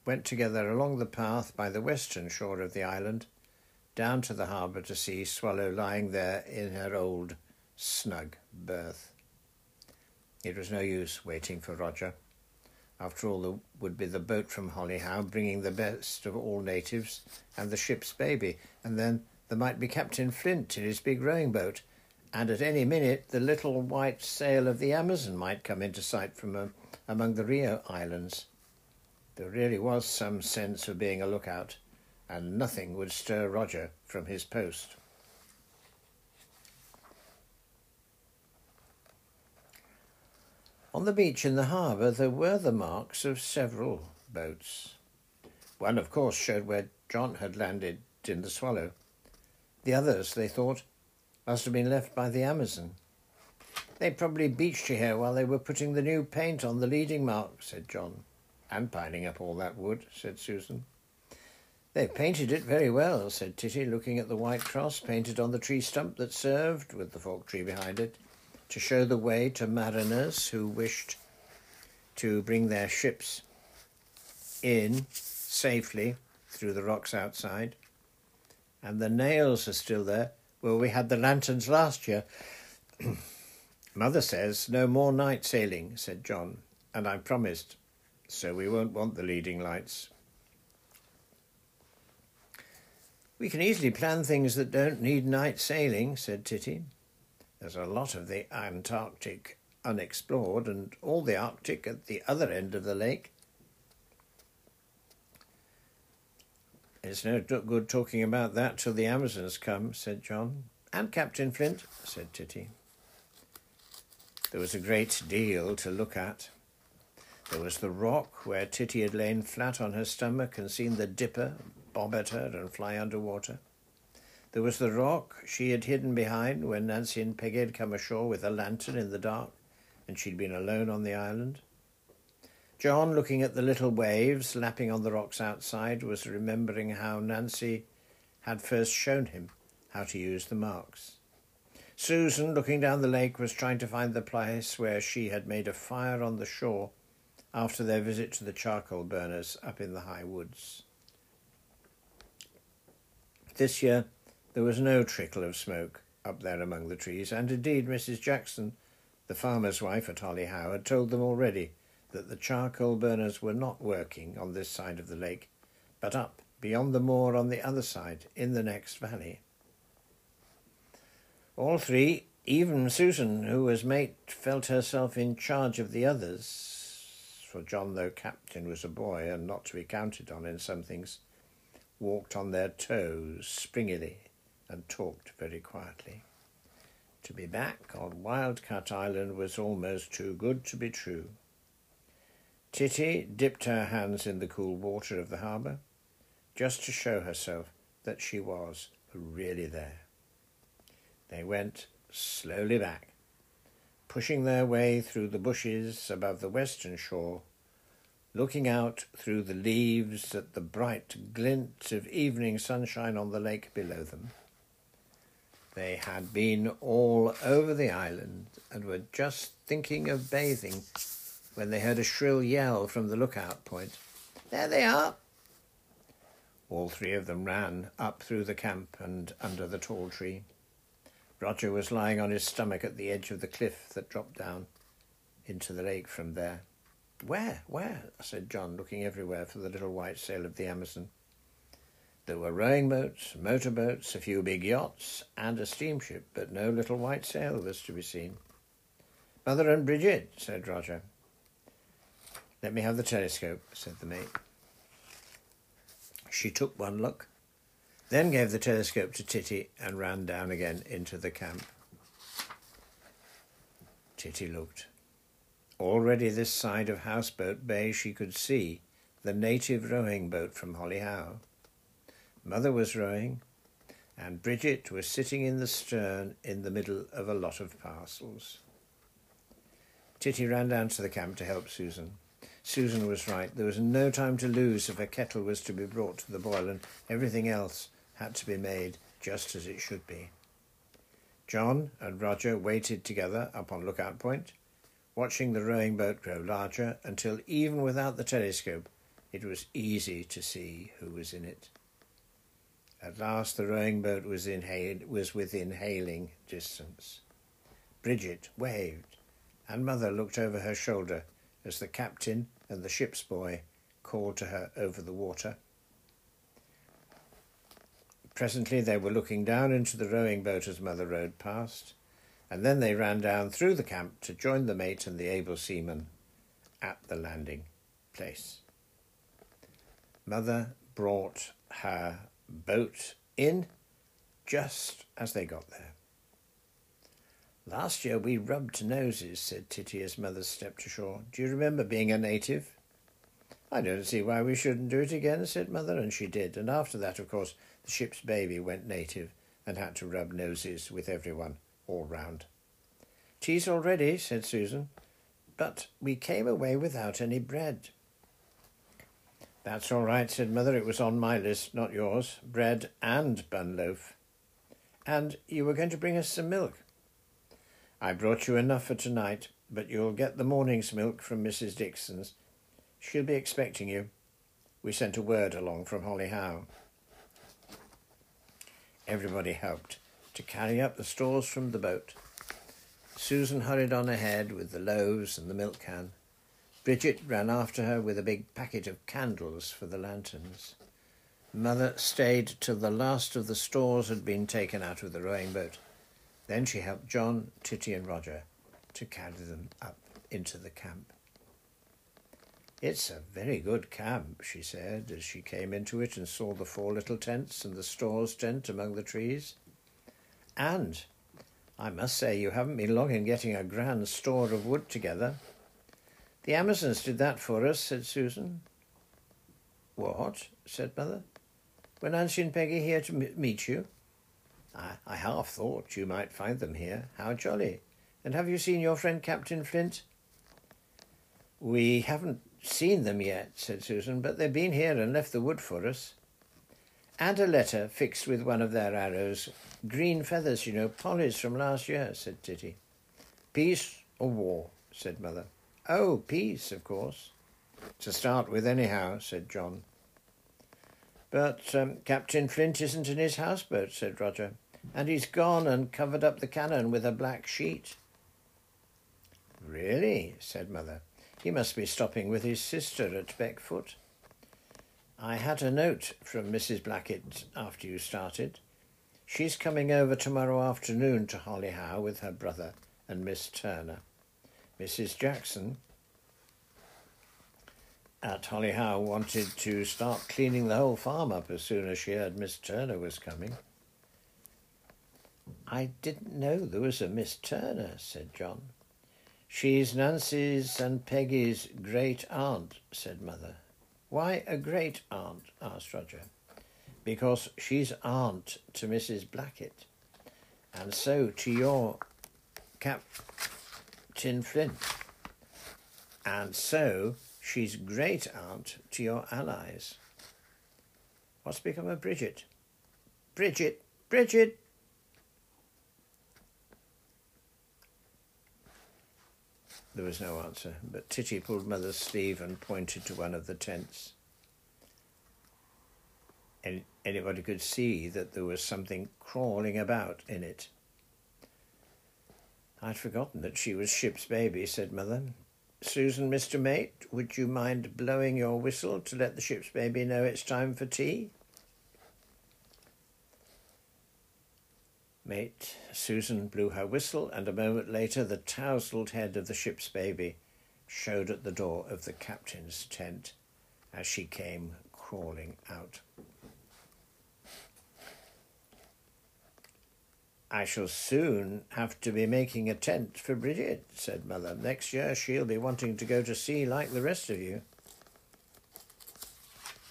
went together along the path by the western shore of the island, down to the harbour to see Swallow lying there in her old, snug berth. It was no use waiting for Roger. After all, there would be the boat from Holly Howe bringing the best of all natives and the ship's baby, and then there might be Captain Flint in his big rowing boat, and at any minute the little white sail of the Amazon might come into sight from um, among the Rio Islands. There really was some sense of being a lookout, and nothing would stir Roger from his post. On the beach in the harbour there were the marks of several boats. One, of course, showed where John had landed in the Swallow. The others, they thought, must have been left by the Amazon. "They probably beached you here while they were putting the new paint on the leading mark," said John. "And piling up all that wood," said Susan. "They've painted it very well," said Titty, looking at the white cross painted on the tree stump that served, with the fork tree behind it, to show the way to mariners who wished to bring their ships in safely through the rocks outside. And the nails are still there, where we had the lanterns last year. "Mother says no more night sailing," said John, "and I promised, so we won't want the leading lights. We can easily plan things that don't need night sailing," said Titty. "There's a lot of the Antarctic unexplored and all the Arctic at the other end of the lake." "It's no good talking about that till the Amazons come," said John. "And Captain Flint," said Titty. There was a great deal to look at. There was the rock where Titty had lain flat on her stomach and seen the dipper bob at her and fly underwater. There was the rock she had hidden behind when Nancy and Peggy had come ashore with a lantern in the dark and she'd been alone on the island. John, looking at the little waves lapping on the rocks outside, was remembering how Nancy had first shown him how to use the marks. Susan, looking down the lake, was trying to find the place where she had made a fire on the shore after their visit to the charcoal burners up in the high woods. This year there was no trickle of smoke up there among the trees, and indeed Missus Jackson, the farmer's wife at Holly Howe, had told them already that the charcoal burners were not working on this side of the lake, but up beyond the moor on the other side, in the next valley. All three, even Susan, who was mate, felt herself in charge of the others, for John, though captain, was a boy and not to be counted on in some things, walked on their toes springily and talked very quietly. To be back on Wildcat Island was almost too good to be true. Titty dipped her hands in the cool water of the harbour, just to show herself that she was really there. They went slowly back, pushing their way through the bushes above the western shore, looking out through the leaves at the bright glint of evening sunshine on the lake below them. They had been all over the island and were just thinking of bathing when they heard a shrill yell from the lookout point. "There they are!" All three of them ran up through the camp and under the tall tree. Roger was lying on his stomach at the edge of the cliff that dropped down into the lake from there. "Where, where?" said John, looking everywhere for the little white sail of the Amazon. There were rowing boats, motor boats, a few big yachts, and a steamship, but no little white sail was to be seen. "Mother and Bridget," said Roger. "Let me have the telescope," said the mate. She took one look, then gave the telescope to Titty and ran down again into the camp. Titty looked. Already this side of Houseboat Bay she could see the native rowing boat from Holly Howe. Mother was rowing, and Bridget was sitting in the stern in the middle of a lot of parcels. Titty ran down to the camp to help Susan. Susan was right. There was no time to lose if a kettle was to be brought to the boil, and everything else had to be made just as it should be. John and Roger waited together up on Lookout Point, watching the rowing boat grow larger until, even without the telescope, it was easy to see who was in it. At last the rowing boat was, inhaled, was within hailing distance. Bridget waved, and Mother looked over her shoulder as the captain and the ship's boy called to her over the water. Presently they were looking down into the rowing boat as Mother rowed past, and then they ran down through the camp to join the mate and the able seaman at the landing place. Mother brought her boat in just as they got there. "Last year we rubbed noses," said Titty as Mother stepped ashore. "Do you remember being a native?" "I don't see why we shouldn't do it again," said Mother, and she did. And after that, of course, the ship's baby went native and had to rub noses with everyone all round. "Tea's all ready," said Susan, "but we came away without any bread." That's all right, said Mother. It was on my list, not yours. Bread and bun loaf. And you were going to bring us some milk. I brought you enough for tonight, but you'll get the morning's milk from Missus Dixon's. She'll be expecting you. We sent a word along from Holly Howe. Everybody helped to carry up the stores from the boat. Susan hurried on ahead with the loaves and the milk can. Bridget ran after her with a big packet of candles for the lanterns. Mother stayed till the last of the stores had been taken out of the rowing boat. Then she helped John, Titty and Roger to carry them up into the camp. It's a very good camp, she said, as she came into it and saw the four little tents and the stores tent among the trees. And I must say you haven't been long in getting a grand store of wood together. The Amazons did that for us, said Susan. What? Said Mother. Were Nancy and Peggy here to m- meet you? I, I half thought you might find them here. How jolly. And have you seen your friend Captain Flint? We haven't seen them yet, said Susan, but they've been here and left the wood for us. And a letter fixed with one of their arrows. Green feathers, you know, Polly's from last year, said Titty. Peace or war, said Mother. Oh, peace, of course. To start with anyhow, said John. But um, Captain Flint isn't in his houseboat, said Roger, and he's gone and covered up the cannon with a black sheet. Really, said Mother. He must be stopping with his sister at Beckfoot. I had a note from Missus Blackett after you started. She's coming over tomorrow afternoon to Holly Howe with her brother and Miss Turner. Missus Jackson at Holly Howe wanted to start cleaning the whole farm up as soon as she heard Miss Turner was coming. I didn't know there was a Miss Turner, said John. She's Nancy's and Peggy's great-aunt, said Mother. Why a great-aunt? Asked Roger. Because she's aunt to Missus Blackett, and so to your Captain Flint, and so she's great-aunt to your allies. What's become of Bridget? Bridget! Bridget! There was no answer, but Titty pulled Mother's sleeve and pointed to one of the tents. And anybody could see that there was something crawling about in it. I'd forgotten that she was ship's baby, said Mother. Susan, Mister Mate, would you mind blowing your whistle to let the ship's baby know it's time for tea? Mate, Susan blew her whistle, and a moment later the tousled head of the ship's baby showed at the door of the captain's tent as she came crawling out. I shall soon have to be making a tent for Bridget, said Mother. Next year she'll be wanting to go to sea like the rest of you.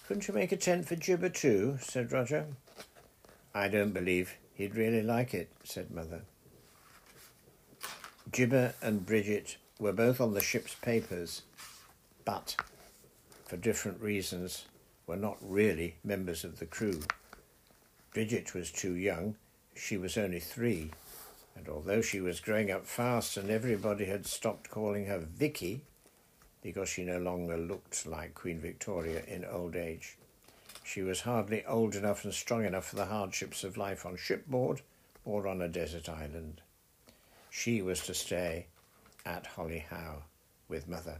Couldn't you make a tent for Jibber too, said Roger. I don't believe he'd really like it, said Mother. Jibber and Bridget were both on the ship's papers, but, for different reasons, were not really members of the crew. Bridget was too young. She was only three, and although she was growing up fast and everybody had stopped calling her Vicky, because she no longer looked like Queen Victoria in old age, she was hardly old enough and strong enough for the hardships of life on shipboard or on a desert island. She was to stay at Holly Howe with Mother.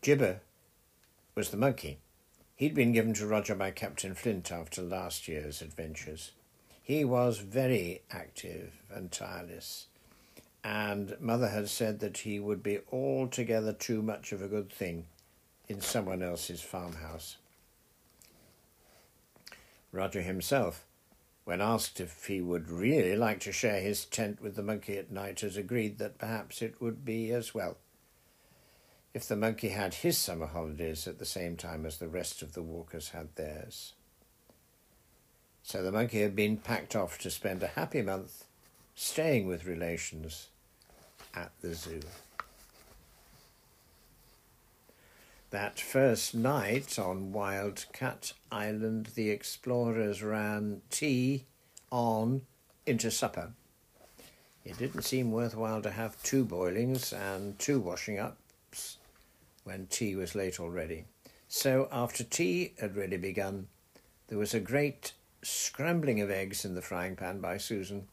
Jibber was the monkey. He'd been given to Roger by Captain Flint after last year's adventures. He was very active and tireless, and Mother had said that he would be altogether too much of a good thing in someone else's farmhouse. Roger himself, when asked if he would really like to share his tent with the monkey at night, has agreed that perhaps it would be as well if the monkey had his summer holidays at the same time as the rest of the walkers had theirs. So the monkey had been packed off to spend a happy month staying with relations at the zoo. That first night on Wildcat Island, the explorers ran tea on into supper. It didn't seem worthwhile to have two boilings and two washing-ups when tea was late already. So after tea had really begun, there was a great scrambling of eggs in the frying pan by Susan,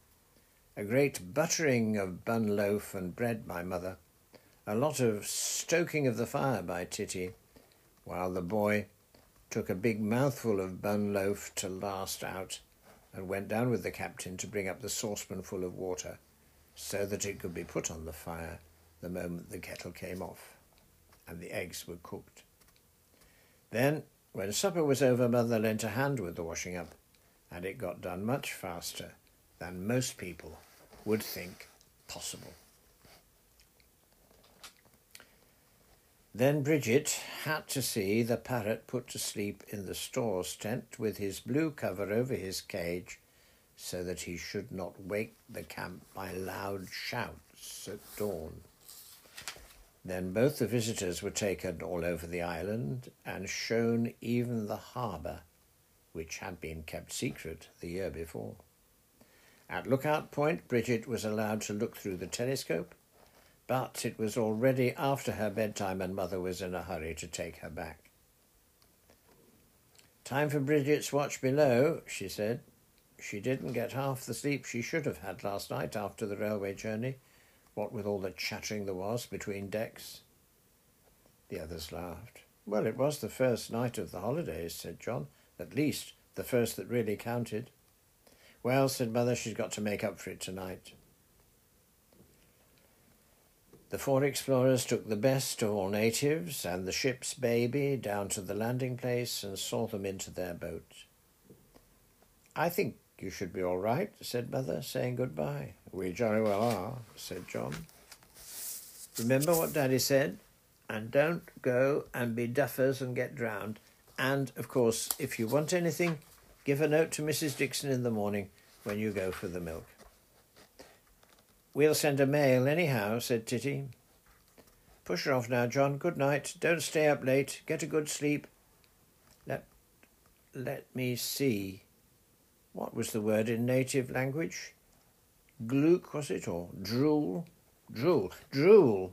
a great buttering of bun loaf and bread by Mother, a lot of stoking of the fire by Titty, while the boy took a big mouthful of bun loaf to last out and went down with the captain to bring up the saucepan full of water, so that it could be put on the fire the moment the kettle came off and the eggs were cooked. Then, when supper was over, Mother lent a hand with the washing up, and it got done much faster than most people would think possible. Then Bridget had to see the parrot put to sleep in the store's tent with his blue cover over his cage, so that he should not wake the camp by loud shouts at dawn. Then both the visitors were taken all over the island and shown even the harbour, which had been kept secret the year before. At Lookout Point, Bridget was allowed to look through the telescope, but it was already after her bedtime and Mother was in a hurry to take her back. "Time for Bridget's watch below," she said. "She didn't get half the sleep she should have had last night after the railway journey, what with all the chattering there was between decks." The others laughed. "Well, it was the first night of the holidays," said John. "At least, the first that really counted." "Well," said Mother, "she's got to make up for it tonight." The four explorers took the best of all natives and the ship's baby down to the landing place and saw them into their boat. "I think you should be all right," said Mother, saying goodbye. "We jolly well are," said John. "Remember what Daddy said, and don't go and be duffers and get drowned. And, of course, if you want anything, give a note to Missus Dixon in the morning when you go for the milk." "We'll send a mail anyhow," said Titty. "Push her off now, John. Good night. Don't stay up late. Get a good sleep. Let, let me see. What was the word in native language? Gluck, was it, or drool? Drool. Drool.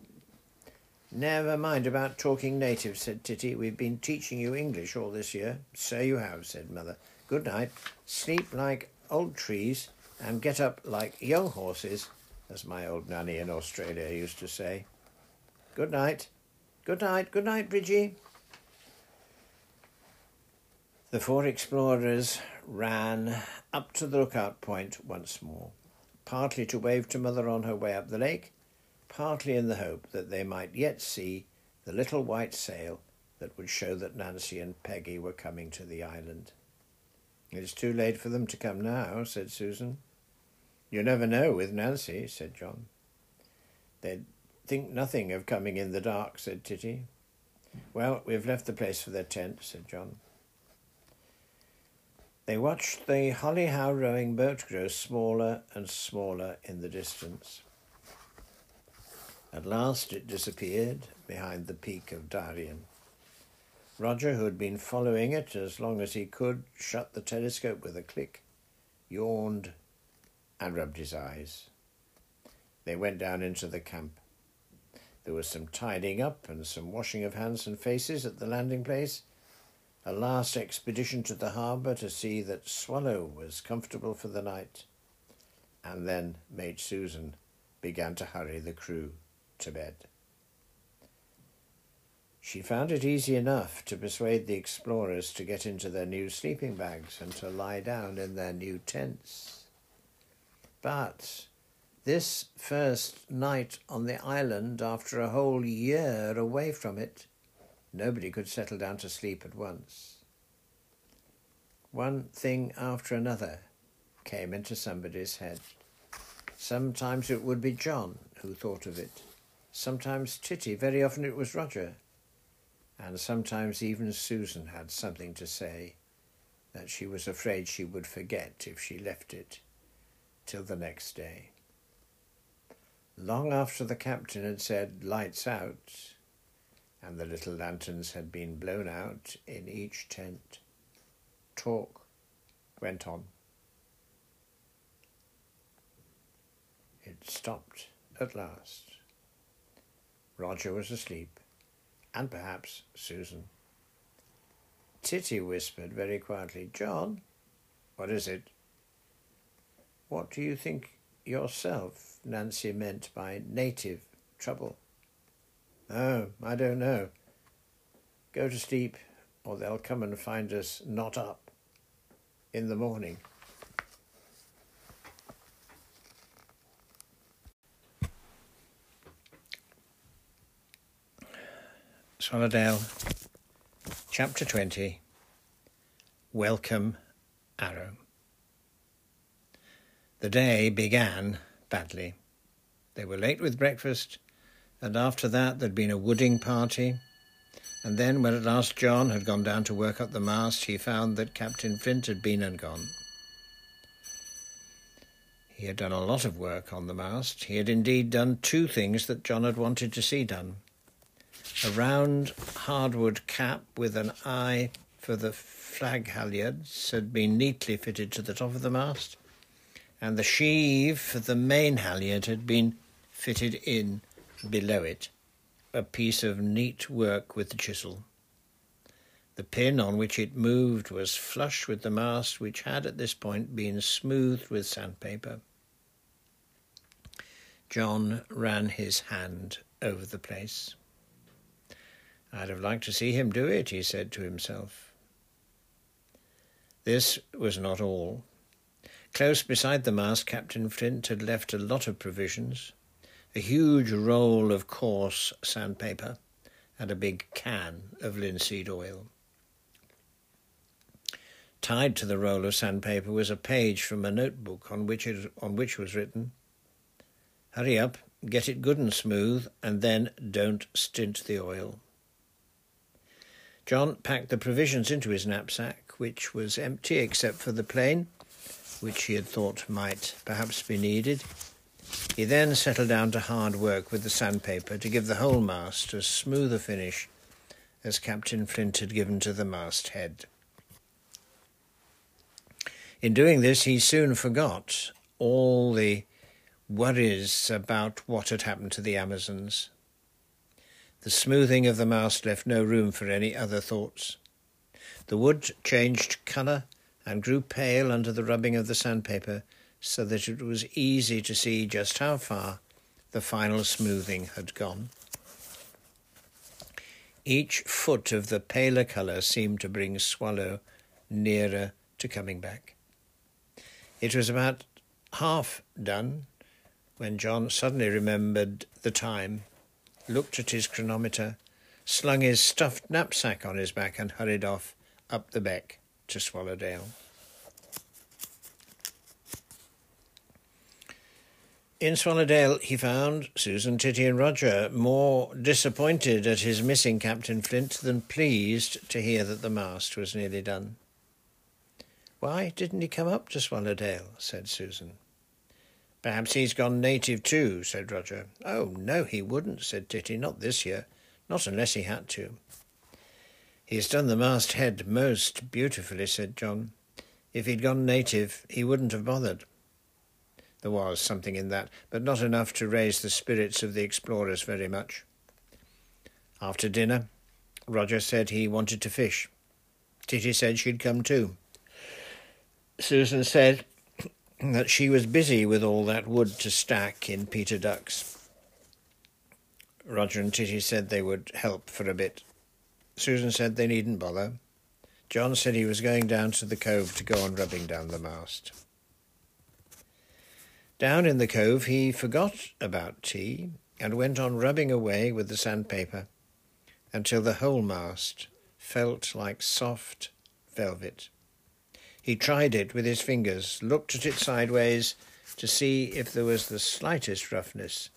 Never mind about talking native," said Titty. "We've been teaching you English all this year." "So you have," said Mother. "Good night. Sleep like old trees and get up like young horses, as my old nanny in Australia used to say. Good night. Good night. Good night, Bridgie." The four explorers ran up to the lookout point once more, partly to wave to Mother on her way up the lake, partly in the hope that they might yet see the little white sail that would show that Nancy and Peggy were coming to the island. "It's too late for them to come now," said Susan. "You never know with Nancy," said John. "They'd think nothing of coming in the dark," said Titty. "Well, we've left the place for their tent," said John. They watched the Holly Howe rowing boat grow smaller and smaller in the distance. At last it disappeared behind the peak of Darien. Roger, who had been following it as long as he could, shut the telescope with a click, yawned, and rubbed his eyes. They went down into the camp. There was some tidying up and some washing of hands and faces at the landing place, a last expedition to the harbour to see that Swallow was comfortable for the night, and then Maid Susan began to hurry the crew to bed. She found it easy enough to persuade the explorers to get into their new sleeping bags and to lie down in their new tents. But this first night on the island, after a whole year away from it, nobody could settle down to sleep at once. One thing after another came into somebody's head. Sometimes it would be John who thought of it, sometimes Titty, very often it was Roger, and sometimes even Susan had something to say that she was afraid she would forget if she left it till the next day. Long after the captain had said, "Lights out," and the little lanterns had been blown out in each tent. Talk went on. It stopped at last. Roger was asleep, and perhaps Susan. Titty whispered very quietly, "John, what is it? What do you think yourself Nancy meant by native trouble?" "Oh, I don't know. Go to sleep, or they'll come and find us not up in the morning." Swallowdale, Chapter twenty, Welcome Arrow. The day began badly. They were late with breakfast, and after that there'd been a wooding party, and then when at last John had gone down to work up the mast, he found that Captain Flint had been and gone. He had done a lot of work on the mast. He had indeed done two things that John had wanted to see done. A round hardwood cap with an eye for the flag halyards had been neatly fitted to the top of the mast, and the sheave for the main halyard had been fitted in below it, a piece of neat work with the chisel. The pin on which it moved was flush with the mast, which had at this point been smoothed with sandpaper. John ran his hand over the place. "I'd have liked to see him do it," he said to himself. This was not all. Close beside the mast, Captain Flint had left a lot of provisions, a huge roll of coarse sandpaper, and a big can of linseed oil. Tied to the roll of sandpaper was a page from a notebook on which it, on which was written, "Hurry up, get it good and smooth, and then don't stint the oil." John packed the provisions into his knapsack, which was empty except for the plane, which he had thought might perhaps be needed. He then settled down to hard work with the sandpaper to give the whole mast as smooth a finish as Captain Flint had given to the masthead. In doing this, he soon forgot all the worries about what had happened to the Amazons. The smoothing of the mast left no room for any other thoughts. The wood changed colour and grew pale under the rubbing of the sandpaper, so that it was easy to see just how far the final smoothing had gone. Each foot of the paler colour seemed to bring Swallow nearer to coming back. It was about half done when John suddenly remembered the time, looked at his chronometer, slung his stuffed knapsack on his back, and hurried off up the beck to Swallowdale. In Swallowdale he found Susan, Titty and Roger more disappointed at his missing Captain Flint than pleased to hear that the mast was nearly done. "Why didn't he come up to Swallowdale?" said Susan. "Perhaps he's gone native too," said Roger. "Oh, no, he wouldn't," said Titty. "Not this year. Not unless he had to." "He's done the masthead most beautifully," said John. "If he'd gone native, he wouldn't have bothered." There was something in that, but not enough to raise the spirits of the explorers very much. After dinner, Roger said he wanted to fish. Titty said she'd come too. Susan said that she was busy with all that wood to stack in Peter Duck's. Roger and Titty said they would help for a bit. Susan said they needn't bother. John said he was going down to the cove to go on rubbing down the mast. Down in the cove he forgot about tea and went on rubbing away with the sandpaper until the whole mast felt like soft velvet. He tried it with his fingers, looked at it sideways to see if there was the slightest roughness,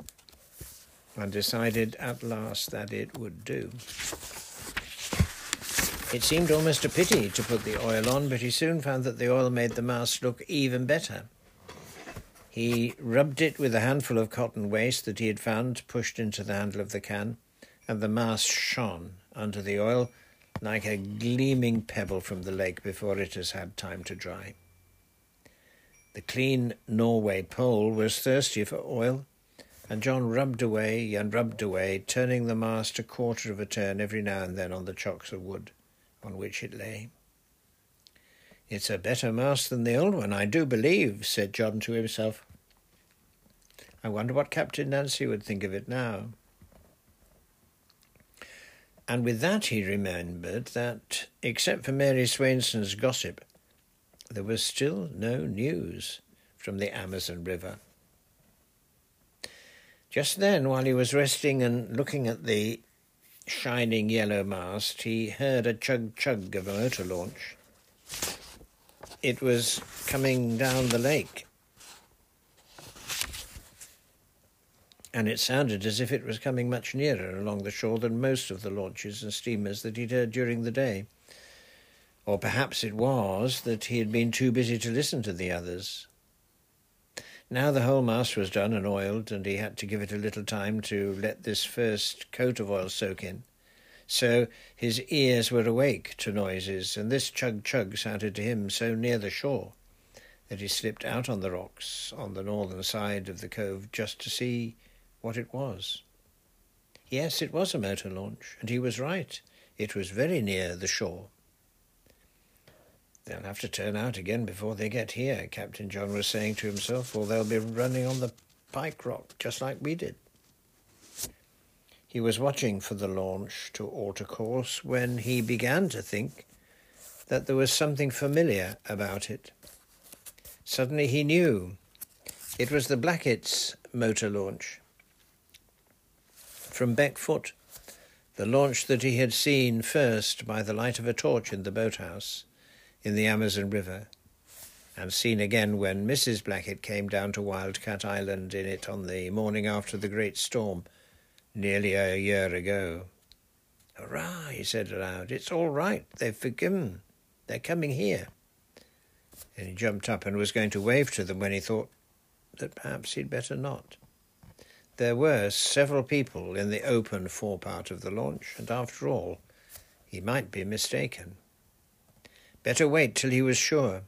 and decided at last that it would do. It seemed almost a pity to put the oil on, but he soon found that the oil made the mast look even better. He rubbed it with a handful of cotton waste that he had found pushed into the handle of the can, and the mast shone under the oil like a gleaming pebble from the lake before it has had time to dry. The clean Norway pole was thirsty for oil, and John rubbed away and rubbed away, turning the mast a quarter of a turn every now and then on the chocks of wood on which it lay. "It's a better mast than the old one, I do believe," said John to himself. "I wonder what Captain Nancy would think of it now." And with that he remembered that, except for Mary Swainson's gossip, there was still no news from the Amazon River. Just then, while he was resting and looking at the shining yellow mast, he heard a chug-chug of a motor launch. It was coming down the lake, and it sounded as if it was coming much nearer along the shore than most of the launches and steamers that he'd heard during the day. Or perhaps it was that he had been too busy to listen to the others. Now the whole mast was done and oiled, and he had to give it a little time to let this first coat of oil soak in. So his ears were awake to noises, and this chug-chug sounded to him so near the shore that he slipped out on the rocks on the northern side of the cove just to see what it was. Yes, it was a motor launch, and he was right. It was very near the shore. "They'll have to turn out again before they get here," Captain John was saying to himself, "or they'll be running on the pike rock just like we did." He was watching for the launch to alter course when he began to think that there was something familiar about it. Suddenly he knew. It was the Blackett's motor launch from Beckfoot, the launch that he had seen first by the light of a torch in the boathouse in the Amazon River, and seen again when Missus Blackett came down to Wildcat Island in it on the morning after the great storm, nearly a year ago. "Hurrah," he said aloud, "it's all right, they've forgiven, they're coming here." And he jumped up and was going to wave to them when he thought that perhaps he'd better not. There were several people in the open forepart of the launch, and after all, he might be mistaken. Better wait till he was sure.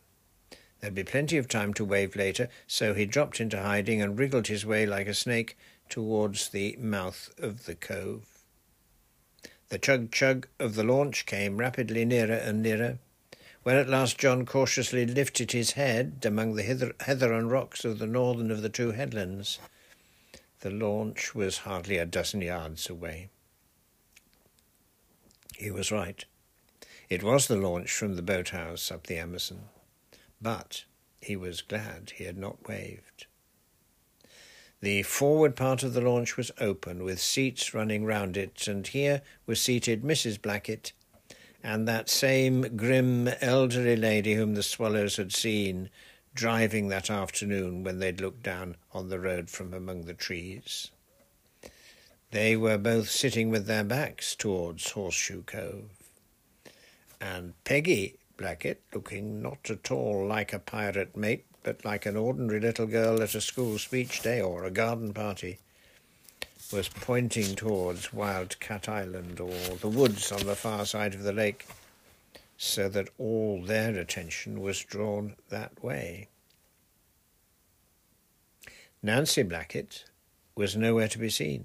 There'd be plenty of time to wave later, so he dropped into hiding and wriggled his way like a snake towards the mouth of the cove. The chug-chug of the launch came rapidly nearer and nearer. When at last John cautiously lifted his head among the heather, heather and rocks of the northern of the two headlands, the launch was hardly a dozen yards away. He was right. It was the launch from the boathouse up the Amazon, but he was glad he had not waved. The forward part of the launch was open, with seats running round it, and here was seated Missus Blackett and that same grim elderly lady whom the swallows had seen driving that afternoon when they'd looked down on the road from among the trees. They were both sitting with their backs towards Horseshoe Cove, and Peggy Blackett, looking not at all like a pirate mate, but like an ordinary little girl at a school speech day or a garden party, was pointing towards Wildcat Island or the woods on the far side of the lake, so that all their attention was drawn that way. Nancy Blackett was nowhere to be seen,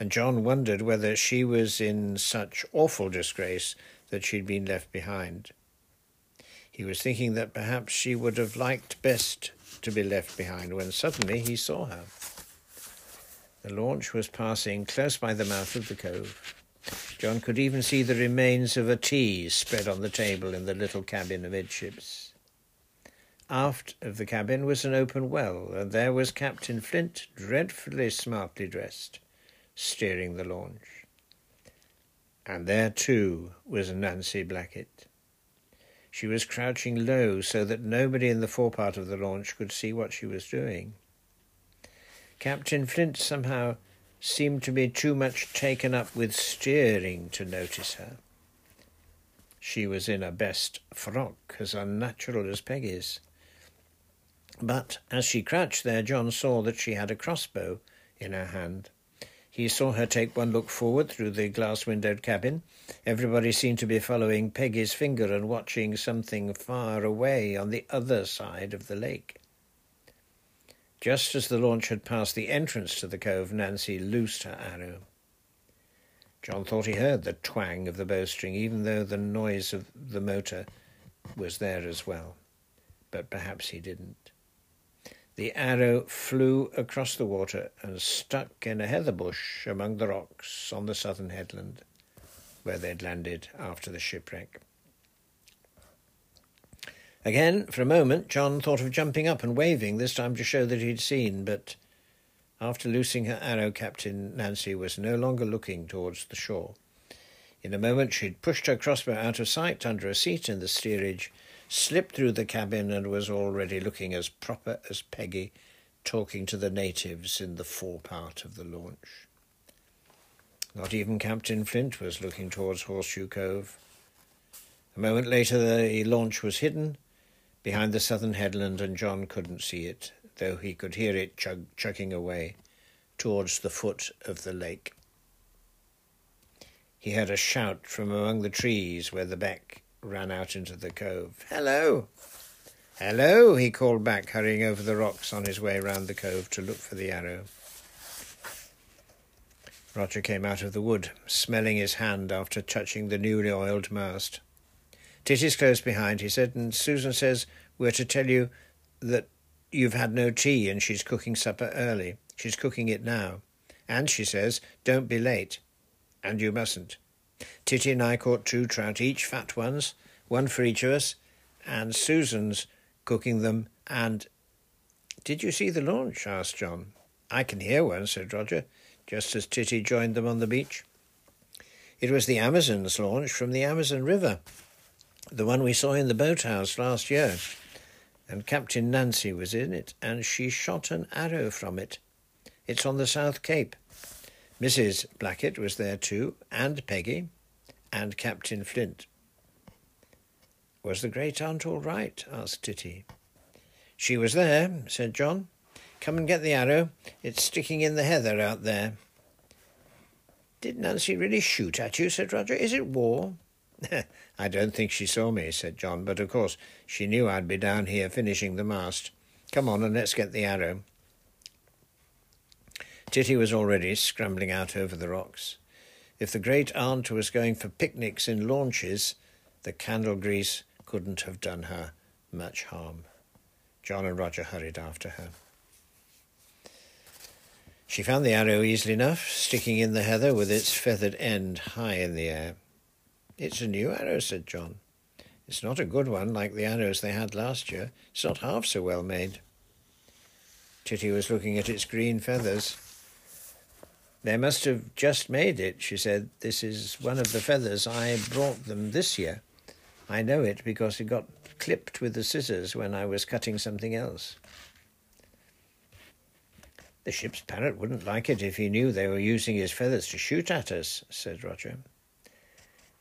and John wondered whether she was in such awful disgrace that she'd been left behind. He was thinking that perhaps she would have liked best to be left behind when suddenly he saw her. The launch was passing close by the mouth of the cove. John could even see the remains of a tea spread on the table in the little cabin amidships. Aft of the cabin was an open well, and there was Captain Flint, dreadfully smartly dressed, steering the launch. And there, too, was Nancy Blackett. She was crouching low so that nobody in the forepart of the launch could see what she was doing. Captain Flint somehow seemed to be too much taken up with steering to notice her. She was in a best frock, as unnatural as Peggy's. But as she crouched there, John saw that she had a crossbow in her hand. He saw her take one look forward through the glass-windowed cabin. Everybody seemed to be following Peggy's finger and watching something far away on the other side of the lake. Just as the launch had passed the entrance to the cove, Nancy loosed her arrow. John thought he heard the twang of the bowstring, even though the noise of the motor was there as well. But perhaps he didn't. The arrow flew across the water and stuck in a heather bush among the rocks on the southern headland, where they'd landed after the shipwreck. Again, for a moment, John thought of jumping up and waving, this time to show that he'd seen, but after loosing her arrow, Captain Nancy was no longer looking towards the shore. In a moment she'd pushed her crossbow out of sight under a seat in the steerage, slipped through the cabin and was already looking as proper as Peggy, talking to the natives in the forepart of the launch. Not even Captain Flint was looking towards Horseshoe Cove. A moment later the launch was hidden behind the southern headland and John couldn't see it, though he could hear it chug- chugging away towards the foot of the lake. He heard a shout from among the trees where the beck ran out into the cove. "Hello! Hello!" he called back, hurrying over the rocks on his way round the cove to look for the arrow. Roger came out of the wood, smelling his hand after touching the newly oiled mast. "Titty's close behind," he said, "and Susan says we're to tell you that you've had no tea and she's cooking supper early. She's cooking it now. And she says, don't be late. And you mustn't. Titty and I caught two trout each, fat ones, one for each of us, and Susan's cooking them, and—" "Did you see the launch?" asked John. "I can hear one," said Roger, just as Titty joined them on the beach. "It was the Amazon's launch from the Amazon River, the one we saw in the boathouse last year, and Captain Nancy was in it, and she shot an arrow from it. It's on the South Cape. Missus Blackett was there too, and Peggy, and Captain Flint." "Was the great-aunt all right?" asked Titty. "She was there," said John. "Come and get the arrow. It's sticking in the heather out there." "Did Nancy really shoot at you?" said Roger. "Is it war?" "I don't think she saw me," said John, "but of course she knew I'd be down here finishing the mast. Come on and let's get the arrow." Titty was already scrambling out over the rocks. If the great-aunt was going for picnics in launches, the candle grease couldn't have done her much harm. John and Roger hurried after her. She found the arrow easily enough, sticking in the heather with its feathered end high in the air. "It's a new arrow," said John. "It's not a good one like the arrows they had last year. It's not half so well made." Titty was looking at its green feathers. "They must have just made it," she said. "This is one of the feathers I brought them this year. I know it because it got clipped with the scissors when I was cutting something else." "The ship's parrot wouldn't like it if he knew they were using his feathers to shoot at us," said Roger.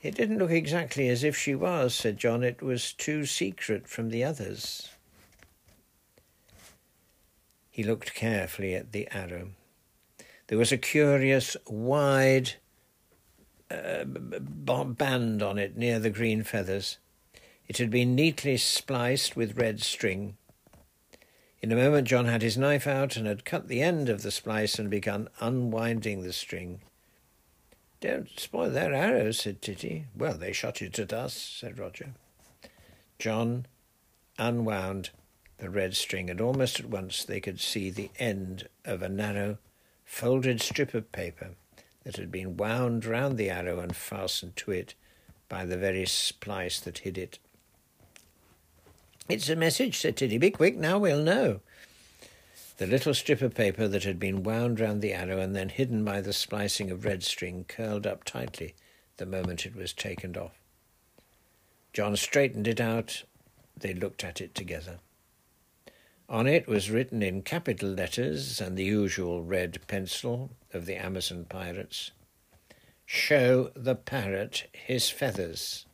"It didn't look exactly as if she was," said John. "It was too secret from the others." He looked carefully at the arrow. There was a curious, wide uh, band on it near the green feathers. It had been neatly spliced with red string. In a moment John had his knife out and had cut the end of the splice and begun unwinding the string. "Don't spoil their arrows," said Titty. "Well, they shot it at us," said Roger. John unwound the red string and almost at once they could see the end of a narrow, folded strip of paper that had been wound round the arrow and fastened to it by the very splice that hid it. "It's a message," said Titty. "Be quick, now we'll know." The little strip of paper that had been wound round the arrow and then hidden by the splicing of red string curled up tightly the moment it was taken off. John straightened it out. They looked at it together. On it was written in capital letters and the usual red pencil of the Amazon pirates, "Show the parrot his feathers."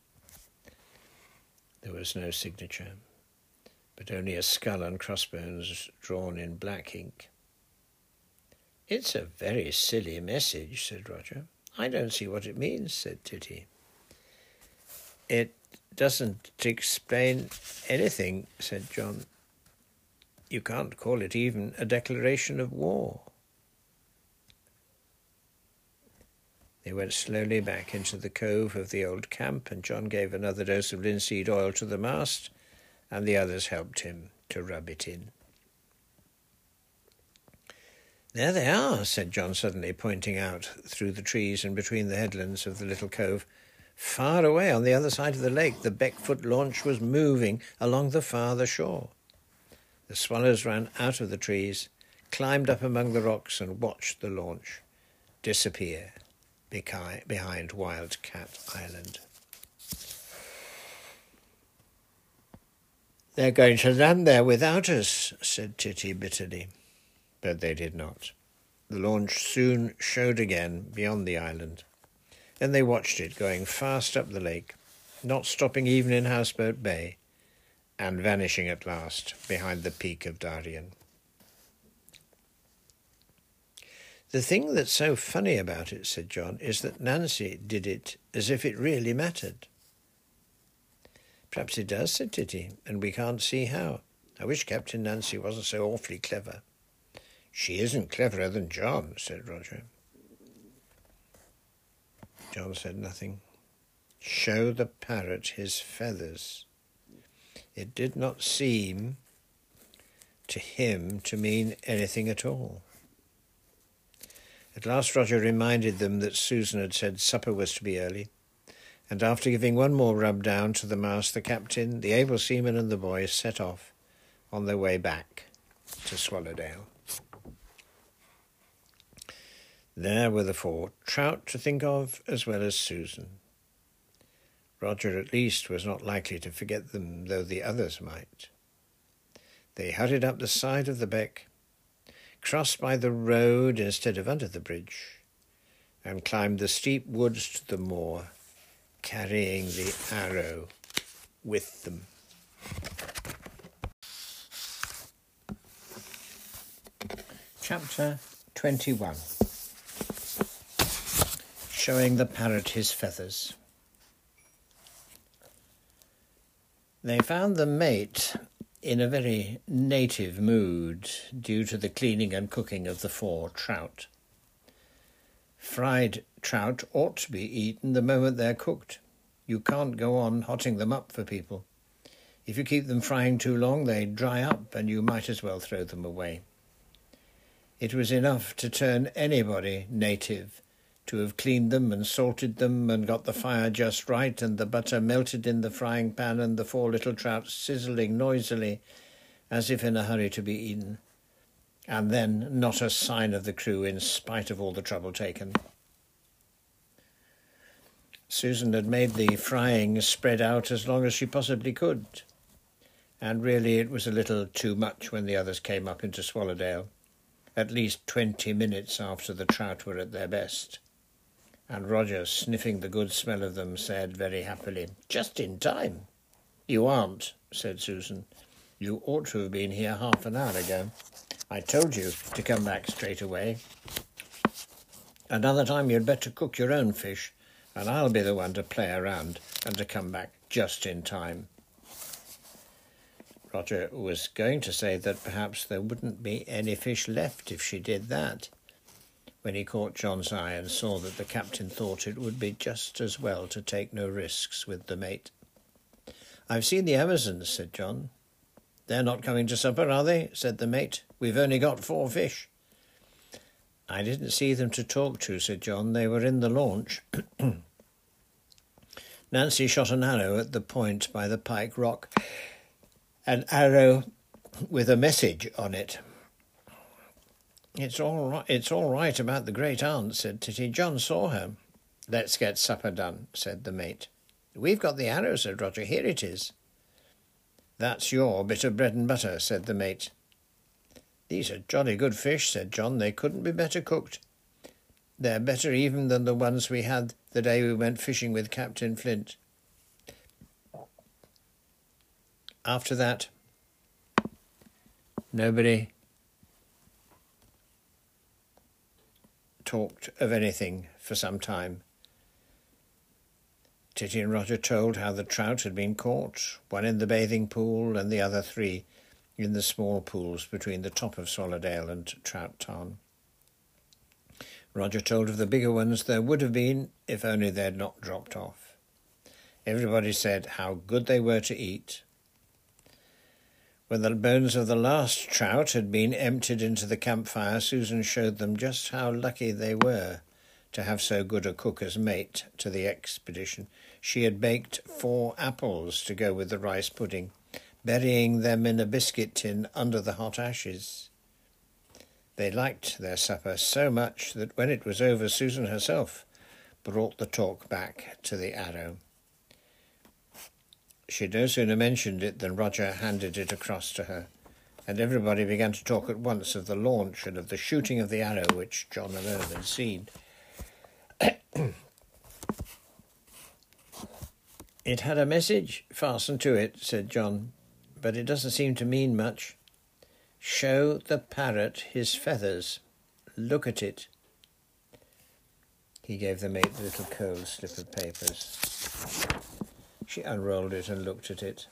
There was no signature, but only a skull and crossbones drawn in black ink. "It's a very silly message," said Roger. "I don't see what it means," said Titty. "It doesn't explain anything," said John. "You can't call it even a declaration of war." They went slowly back into the cove of the old camp, and John gave another dose of linseed oil to the mast, and the others helped him to rub it in. "There they are," said John suddenly, pointing out through the trees and between the headlands of the little cove. Far away on the other side of the lake, the Beckfoot launch was moving along the farther shore. The swallows ran out of the trees, climbed up among the rocks, and watched the launch disappear behind Wildcat Island. "They're going to land there without us," said Titty bitterly. But they did not. The launch soon showed again beyond the island, and they watched it going fast up the lake, not stopping even in Houseboat Bay, and vanishing at last behind the peak of Darien. "The thing that's so funny about it," said John, "is that Nancy did it as if it really mattered." "Perhaps it does," said Titty, "and we can't see how. I wish Captain Nancy wasn't so awfully clever." "She isn't cleverer than John," said Roger. John said nothing. Show the parrot his feathers. It did not seem to him to mean anything at all. At last Roger reminded them that Susan had said supper was to be early, and after giving one more rub down to the mast, the captain, the able seaman and the boys set off on their way back to Swallowdale. There were the four trout to think of, as well as Susan. Roger, at least, was not likely to forget them, though the others might. They hurried up the side of the beck, crossed by the road instead of under the bridge, and climbed the steep woods to the moor, carrying the arrow with them. Chapter twenty-one. Showing the parrot his feathers. They found the mate in a very native mood due to the cleaning and cooking of the four trout. Fried trout ought to be eaten the moment they're cooked. You can't go on hotting them up for people. If you keep them frying too long, they dry up and you might as well throw them away. It was enough to turn anybody native, to have cleaned them and salted them and got the fire just right and the butter melted in the frying pan and the four little trout sizzling noisily as if in a hurry to be eaten, and then not a sign of the crew in spite of all the trouble taken. Susan had made the frying spread out as long as she possibly could, and really it was a little too much when the others came up into Swallowdale, at least twenty minutes after the trout were at their best. And Roger, sniffing the good smell of them, said very happily, "Just in time." "You aren't," said Susan. "You ought to have been here half an hour ago. I told you to come back straight away. Another time you'd better cook your own fish, and I'll be the one to play around and to come back just in time." Roger was going to say that perhaps there wouldn't be any fish left if she did that, when he caught John's eye and saw that the captain thought it would be just as well to take no risks with the mate. "I've seen the Amazons," said John. "They're not coming to supper, are they?" said the mate. "We've only got four fish." "I didn't see them to talk to," said John. "They were in the launch." "Nancy shot an arrow at the point by the Pike Rock, an arrow with a message on it." It's all right, it's all right about the great aunt, said Titty. "John saw her." "Let's get supper done," said the mate. "We've got the arrow," said Roger. "Here it is." "That's your bit of bread and butter," said the mate. "These are jolly good fish," said John. "They couldn't be better cooked. They're better even than the ones we had the day we went fishing with Captain Flint." After that, nobody talked of anything for some time. Titty and Roger told how the trout had been caught, one in the bathing pool and the other three in the small pools between the top of Swallowdale and Trout Tarn. Roger told of the bigger ones there would have been if only they had not dropped off. Everybody said how good they were to eat. When the bones of the last trout had been emptied into the campfire, Susan showed them just how lucky they were to have so good a cook as mate to the expedition. She had baked four apples to go with the rice pudding, burying them in a biscuit tin under the hot ashes. They liked their supper so much that when it was over, Susan herself brought the talk back to the Arrow. She had no sooner mentioned it than Roger handed it across to her, and everybody began to talk at once of the launch and of the shooting of the Arrow, which John alone had seen. It had a message fastened to it, said John, but it doesn't seem to mean much. Show the parrot his feathers. Look at it. He gave the mate the little cold slip of papers. She unrolled it and looked at it.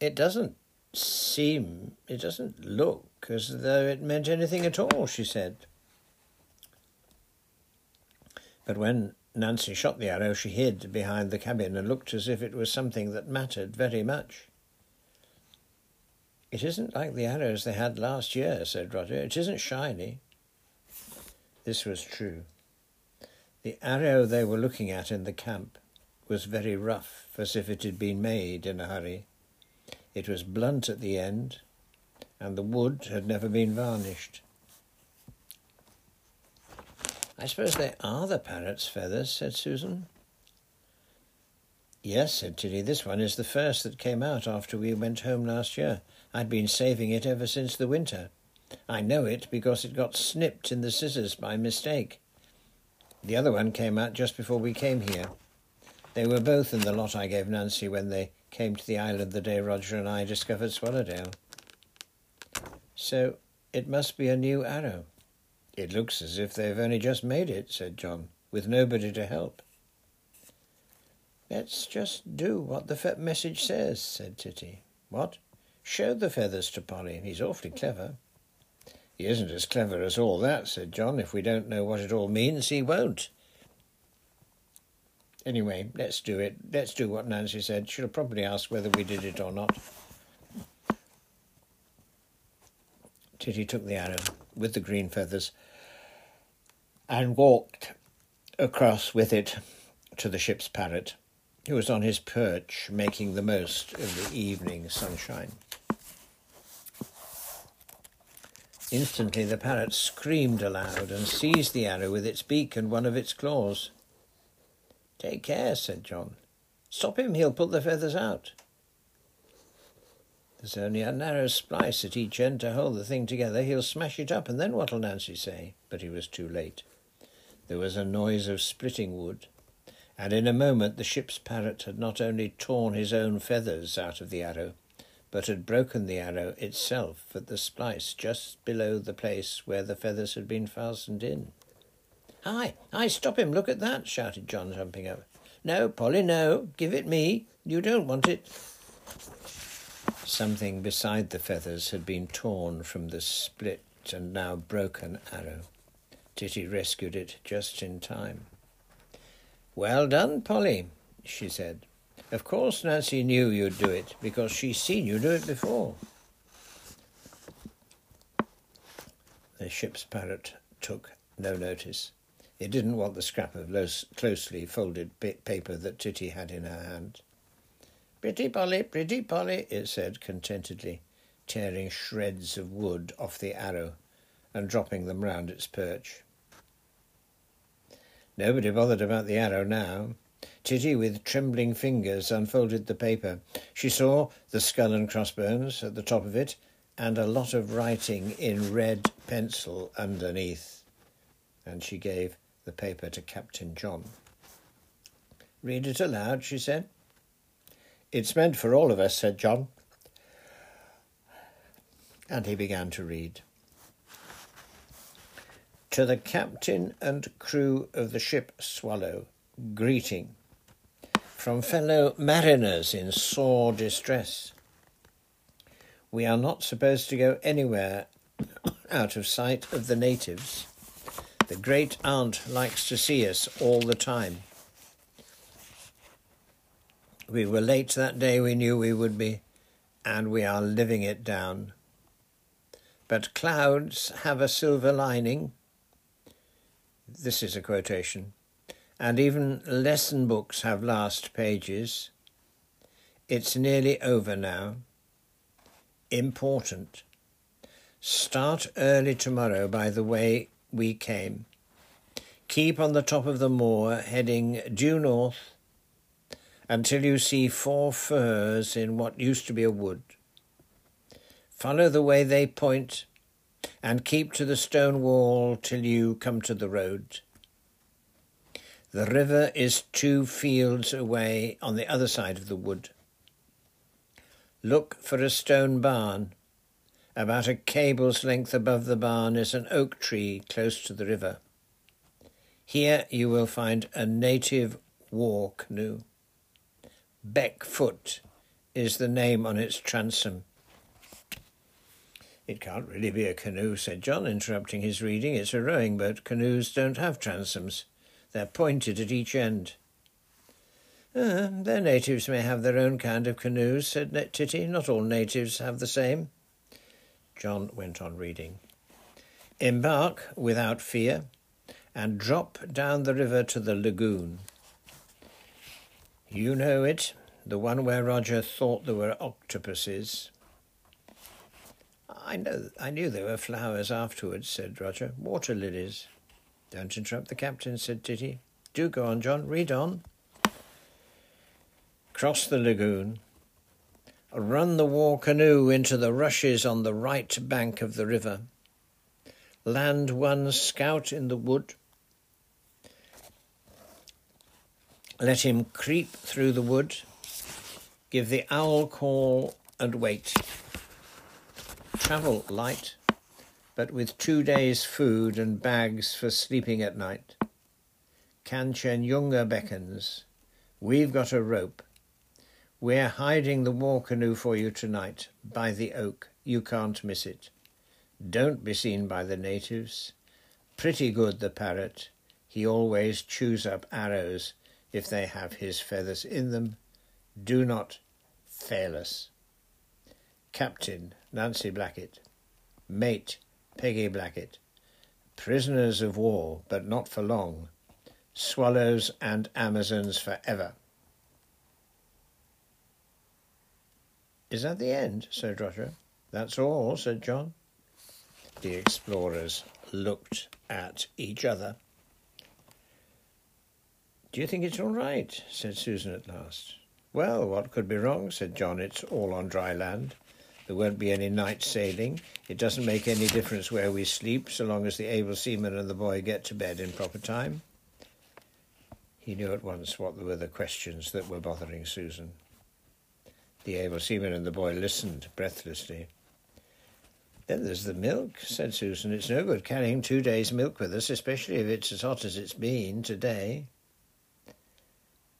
It doesn't seem, it doesn't look as though it meant anything at all, she said. But when Nancy shot the arrow, she hid behind the cabin and looked as if it was something that mattered very much. It isn't like the arrows they had last year, said Roger. It isn't shiny. This was true. The arrow they were looking at in the camp was very rough, as if it had been made in a hurry. It was blunt at the end, and the wood had never been varnished. I suppose they are the parrot's feathers, said Susan. Yes, said Tilly, this one is the first that came out after we went home last year. I'd been saving it ever since the winter. I know it because it got snipped in the scissors by mistake. The other one came out just before we came here. They were both in the lot I gave Nancy when they came to the island the day Roger and I discovered Swallowdale. So it must be a new arrow. It looks as if they've only just made it, said John, with nobody to help. Let's just do what the fe- message says, said Titty. What? Show the feathers to Polly. He's awfully clever. He isn't as clever as all that, said John. If we don't know what it all means, he won't. Anyway, let's do it. Let's do what Nancy said. She'll probably ask whether we did it or not. Titty took the arrow with the green feathers and walked across with it to the ship's parrot, who was on his perch making the most of the evening sunshine. Instantly the parrot screamed aloud and seized the arrow with its beak and one of its claws. Take care, said John. Stop him, he'll put the feathers out. There's only a narrow splice at each end to hold the thing together. He'll smash it up, and then what'll Nancy say? But he was too late. There was a noise of splitting wood, and in a moment the ship's parrot had not only torn his own feathers out of the arrow, but had broken the arrow itself at the splice just below the place where the feathers had been fastened in. Hi, hi, stop him, look at that, shouted John, jumping up. No, Polly, no, give it me. You don't want it. Something beside the feathers had been torn from the split and now broken arrow. Titty rescued it just in time. Well done, Polly, she said. Of course Nancy knew you'd do it, because she's seen you do it before. The ship's parrot took no notice. It didn't want the scrap of closely folded paper that Titty had in her hand. Pretty Polly, pretty Polly, it said contentedly, tearing shreds of wood off the arrow and dropping them round its perch. Nobody bothered about the arrow now. Titty, with trembling fingers, unfolded the paper. She saw the skull and crossbones at the top of it and a lot of writing in red pencil underneath, and she gave the paper to Captain John. Read it aloud, she said. It's meant for all of us, said John. And he began to read. To the captain and crew of the ship Swallow, greeting. From fellow mariners in sore distress. We are not supposed to go anywhere out of sight of the natives. The great aunt likes to see us all the time. We were late that day, we knew we would be, and we are living it down. But clouds have a silver lining. This is a quotation. And even lesson books have last pages. It's nearly over now. Important. Start early tomorrow by the way we came. Keep on the top of the moor, heading due north, until you see four firs in what used to be a wood. Follow the way they point, and keep to the stone wall till you come to the road. The river is two fields away on the other side of the wood. Look for a stone barn. About a cable's length above the barn is an oak tree close to the river. Here you will find a native war canoe. Beckfoot is the name on its transom. It can't really be a canoe, said John, interrupting his reading. It's a rowing boat. Canoes don't have transoms. They're pointed at each end. Uh, their natives may have their own kind of canoes, said Titty. Not all natives have the same. John went on reading. Embark without fear and drop down the river to the lagoon. You know it, the one where Roger thought there were octopuses. I know, I knew there were flowers afterwards, said Roger. Water lilies. Don't interrupt the captain, said Titty. Do go on, John. Read on. Cross the lagoon. Run the war canoe into the rushes on the right bank of the river. Land one scout in the wood. Let him creep through the wood, give the owl call and wait. Travel light, but with two days' food and bags for sleeping at night. Kanchenjunga beckons. We've got a rope. We're hiding the war canoe for you tonight, by the oak. You can't miss it. Don't be seen by the natives. Pretty good, the parrot. He always chews up arrows. If they have his feathers in them, do not fail us. Captain, Nancy Blackett. Mate, Peggy Blackett. Prisoners of war, but not for long. Swallows and Amazons forever. Is that the end? Said Roger. That's all, said John. The explorers looked at each other. Do you think it's all right? Said Susan at last. Well, what could be wrong? Said John. It's all on dry land. There won't be any night sailing. It doesn't make any difference where we sleep, so long as the able seaman and the boy get to bed in proper time. He knew at once what were the questions that were bothering Susan. The able seaman and the boy listened breathlessly. Then there's the milk, said Susan. It's no good carrying two days' milk with us, especially if it's as hot as it's been today.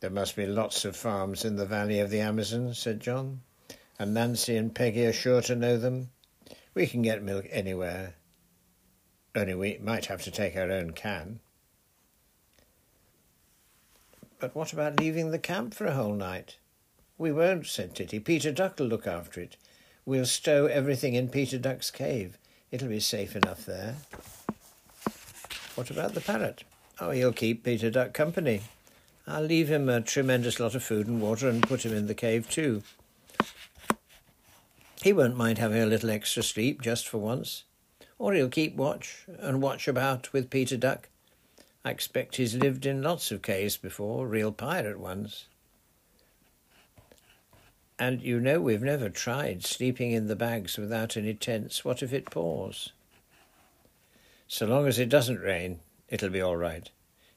There must be lots of farms in the valley of the Amazon, said John, and Nancy and Peggy are sure to know them. We can get milk anywhere, only we might have to take our own can. But what about leaving the camp for a whole night? We won't, said Titty. Peter Duck'll look after it. We'll stow everything in Peter Duck's cave. It'll be safe enough there. What about the parrot? Oh, he'll keep Peter Duck company. I'll leave him a tremendous lot of food and water and put him in the cave too. He won't mind having a little extra sleep just for once. Or he'll keep watch and watch about with Peter Duck. I expect he's lived in lots of caves before, real pirate ones. And you know we've never tried sleeping in the bags without any tents. What if it pours? So long as it doesn't rain, it'll be all right.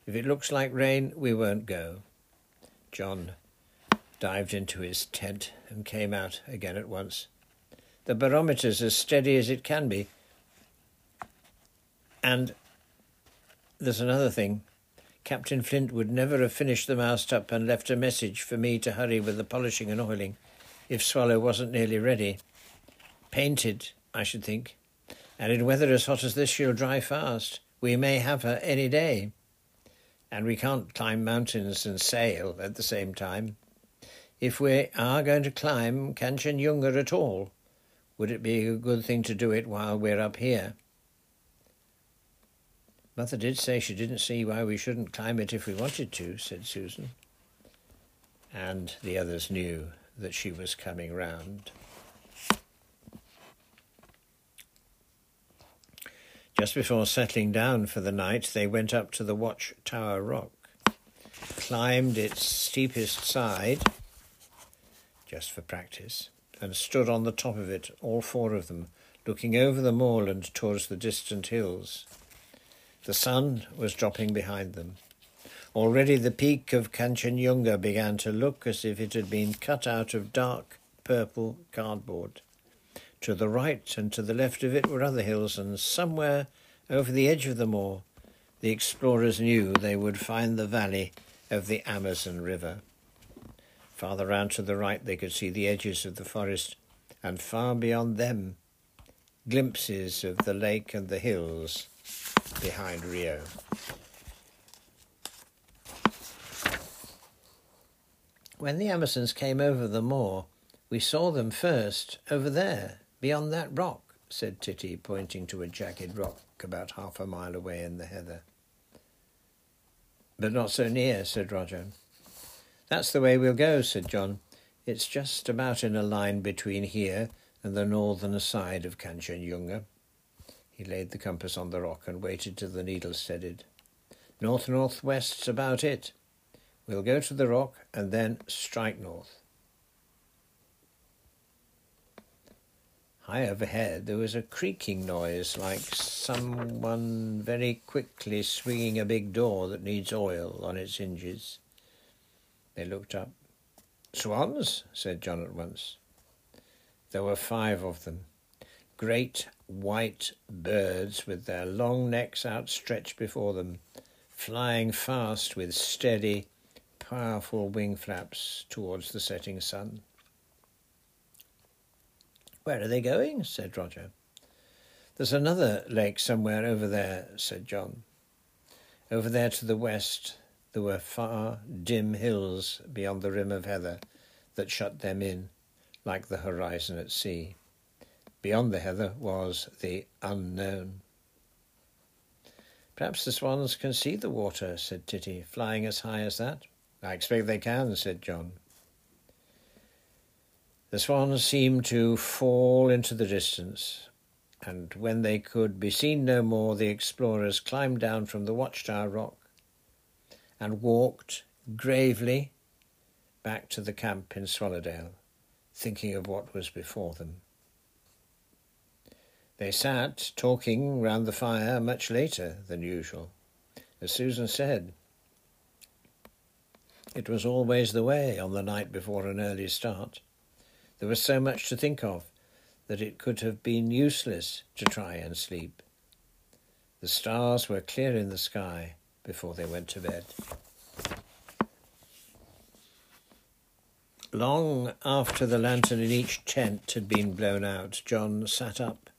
If it looks like rain, we won't go. John dived into his tent and came out again at once. The barometer's as steady as it can be, and There's another thing. Captain Flint would never have finished the mast up and left a message for me to hurry with the polishing and oiling if Swallow wasn't nearly ready. Painted, I should think. And in weather as hot as this she'll dry fast. We may have her any day. And we can't climb mountains and sail at the same time. If we are going to climb Kanchenjunga at all, would it be a good thing to do it while we're up here? Mother did say she didn't see why we shouldn't climb it if we wanted to, said Susan. And the others knew that she was coming round. Just before settling down for the night, they went up to the Watch Tower Rock, climbed its steepest side, just for practice, and stood on the top of it, all four of them, looking over the moorland towards the distant hills. The sun was dropping behind them. Already the peak of Kanchenjunga began to look as if it had been cut out of dark purple cardboard. To the right and to the left of it were other hills, and somewhere over the edge of the moor, the explorers knew they would find the valley of the Amazon River. Farther round to the right they could see the edges of the forest, and far beyond them, glimpses of the lake and the hills behind Rio. When the Amazons came over the moor, we saw them first over there, beyond that rock, said Titty, pointing to a jagged rock about half a mile away in the heather. But not so near, said Roger. That's the way we'll go, said John. It's just about in a line between here and the northern side of Kanchenjunga. He laid the compass on the rock and waited till the needle steadied. North-northwest's about it. We'll go to the rock and then strike north. High overhead there was a creaking noise like someone very quickly swinging a big door that needs oil on its hinges. They looked up. Swans, said John at once. There were five of them, great white birds with their long necks outstretched before them, flying fast with steady, powerful wing flaps towards the setting sun. Where are they going? Said Roger. There's another lake somewhere over there, said John. Over there to the west, there were far, dim hills beyond the rim of heather that shut them in, like the horizon at sea. Beyond the heather was the unknown. Perhaps the swans can see the water, said Titty, flying as high as that. I expect they can, said John. The swans seemed to fall into the distance, and when they could be seen no more, the explorers climbed down from the Watchtower Rock and walked gravely back to the camp in Swallowdale, thinking of what was before them. They sat talking round the fire much later than usual. As Susan said, it was always the way on the night before an early start. There was so much to think of that it could have been useless to try and sleep. The stars were clear in the sky before they went to bed. Long after the lantern in each tent had been blown out, John sat up,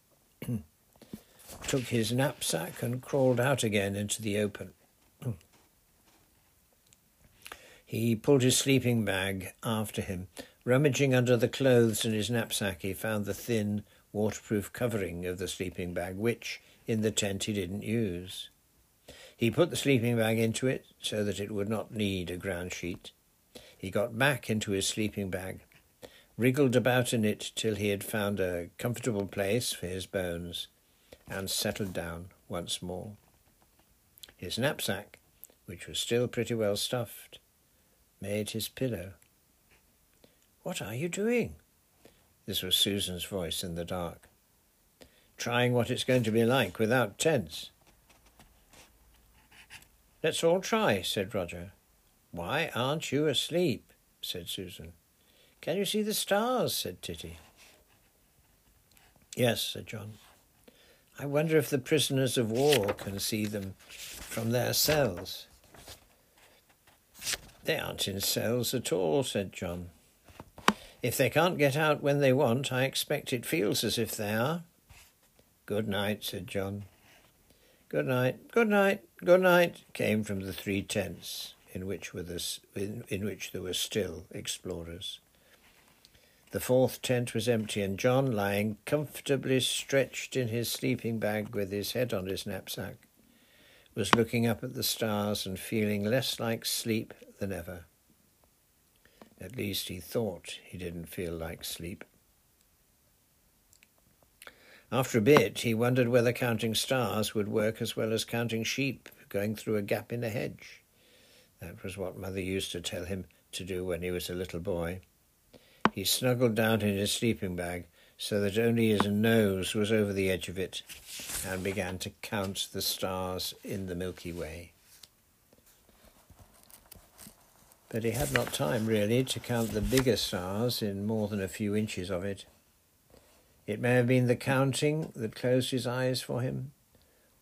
took his knapsack and crawled out again into the open. He pulled his sleeping bag after him. Rummaging under the clothes in his knapsack, he found the thin, waterproof covering of the sleeping bag, which, in the tent, he didn't use. He put the sleeping bag into it so that it would not need a ground sheet. He got back into his sleeping bag, wriggled about in it till he had found a comfortable place for his bones, and settled down once more. His knapsack, which was still pretty well stuffed, made his pillow. What are you doing? This was Susan's voice in the dark. Trying what it's going to be like without tents. Let's all try, said Roger. Why aren't you asleep? Said Susan. Can you see the stars? Said Titty. Yes, said John. I wonder if the prisoners of war can see them from their cells. They aren't in cells at all, said John. If they can't get out when they want, I expect it feels as if they are. Good night, said John. Good night, good night, good night, came from the three tents in which, were the, in, in which there were still explorers. The fourth tent was empty, and John, lying comfortably stretched in his sleeping bag with his head on his knapsack, was looking up at the stars and feeling less like sleep than ever. At least he thought he didn't feel like sleep. After a bit, he wondered whether counting stars would work as well as counting sheep going through a gap in a hedge. That was what Mother used to tell him to do when he was a little boy. He snuggled down in his sleeping bag so that only his nose was over the edge of it and began to count the stars in the Milky Way. But he had not time, really, to count the bigger stars in more than a few inches of it. It may have been the counting that closed his eyes for him,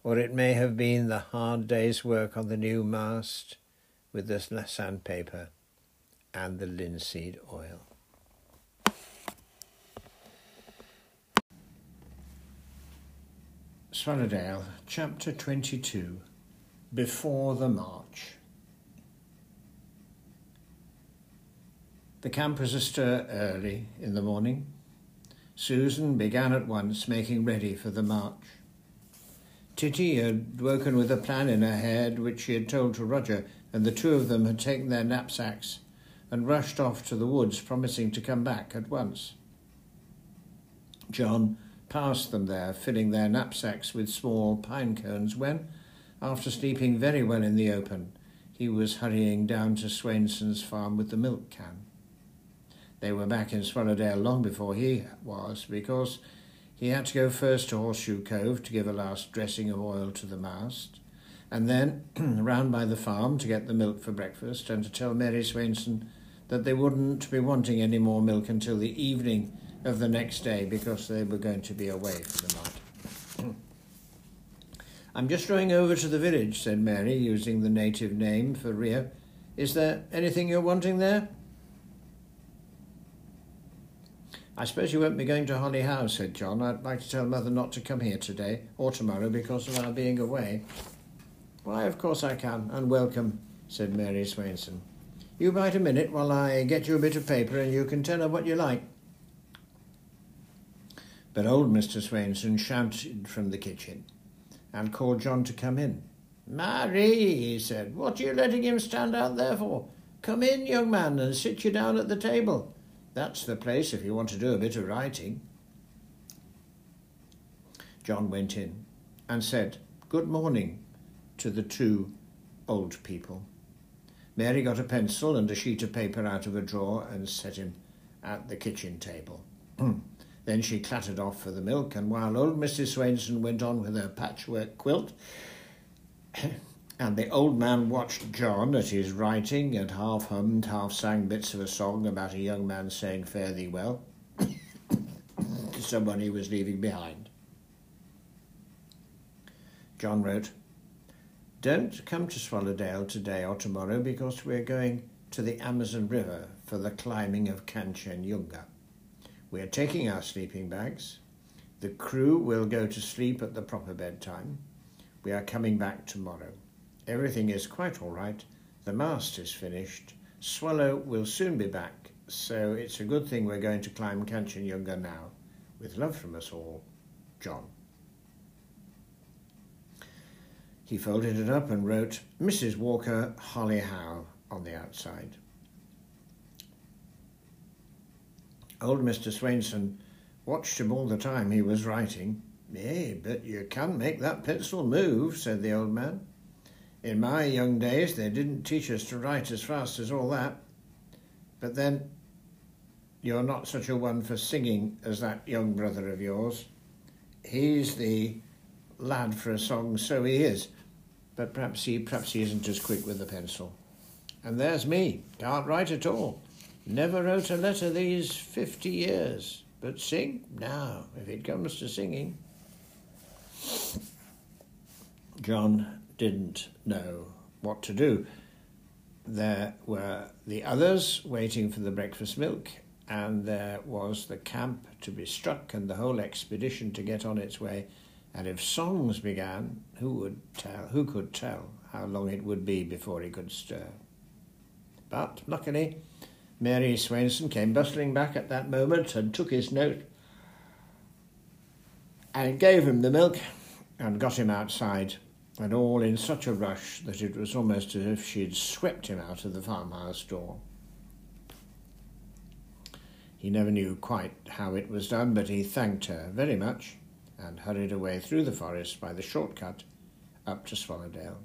or it may have been the hard day's work on the new mast with the sandpaper and the linseed oil. Swallowdale, Chapter twenty-two, Before the March. The camp was astir early in the morning. Susan began at once making ready for the march. Titty had woken with a plan in her head which she had told to Roger, and the two of them had taken their knapsacks and rushed off to the woods, promising to come back at once. John passed them there, filling their knapsacks with small pine cones when, after sleeping very well in the open, he was hurrying down to Swainson's farm with the milk can. They were back in Swallowdale long before he was, because he had to go first to Horseshoe Cove to give a last dressing of oil to the mast, and then round by the farm to get the milk for breakfast and to tell Mary Swainson that they wouldn't be wanting any more milk until the evening of the next day, because they were going to be away for the night. I'm just rowing over to the village, said Mary, using the native name for Rio. Is there anything you're wanting there? I suppose you won't be going to Holly Howe, said John. I'd like to tell Mother not to come here today or tomorrow because of our being away. Why, of course I can, and welcome, said Mary Swainson. You bide a minute while I get you a bit of paper and you can tell her what you like. But old Mister Swainson shouted from the kitchen and called John to come in. Mary, he said, what are you letting him stand out there for? Come in, young man, and sit you down at the table. That's the place if you want to do a bit of writing. John went in and said good morning to the two old people. Mary got a pencil and a sheet of paper out of a drawer and set him at the kitchen table. Then she clattered off for the milk, and while old Missus Swainson went on with her patchwork quilt, and the old man watched John at his writing and half-hummed, half-sang bits of a song about a young man saying fare thee well to someone he was leaving behind. John wrote, Don't come to Swallowdale today or tomorrow because we're going to the Amazon River for the climbing of Kanchenjunga. We are taking our sleeping bags. The crew will go to sleep at the proper bedtime. We are coming back tomorrow. Everything is quite all right. The mast is finished. Swallow will soon be back, so it's a good thing we're going to climb Kanchenjunga now. With love from us all, John. He folded it up and wrote Missus Walker Holly Howe on the outside. Old Mister Swainson watched him all the time he was writing. "Nay, but you can make that pencil move," said the old man. "In my young days they didn't teach us to write as fast as all that. But then you're not such a one for singing as that young brother of yours. He's the lad for a song, so he is. But perhaps he, perhaps he isn't as quick with the pencil. And there's me, can't write at all. Never wrote a letter these fifty years, but sing now, if it comes to singing. John didn't know what to do. There were the others waiting for the breakfast milk, and there was the camp to be struck and the whole expedition to get on its way. And if songs began, who would tell? Who could tell how long it would be before he could stir? But luckily, Mary Swainson came bustling back at that moment and took his note and gave him the milk and got him outside, and all in such a rush that it was almost as if she'd swept him out of the farmhouse door. He never knew quite how it was done, but he thanked her very much and hurried away through the forest by the shortcut up to Swallowdale.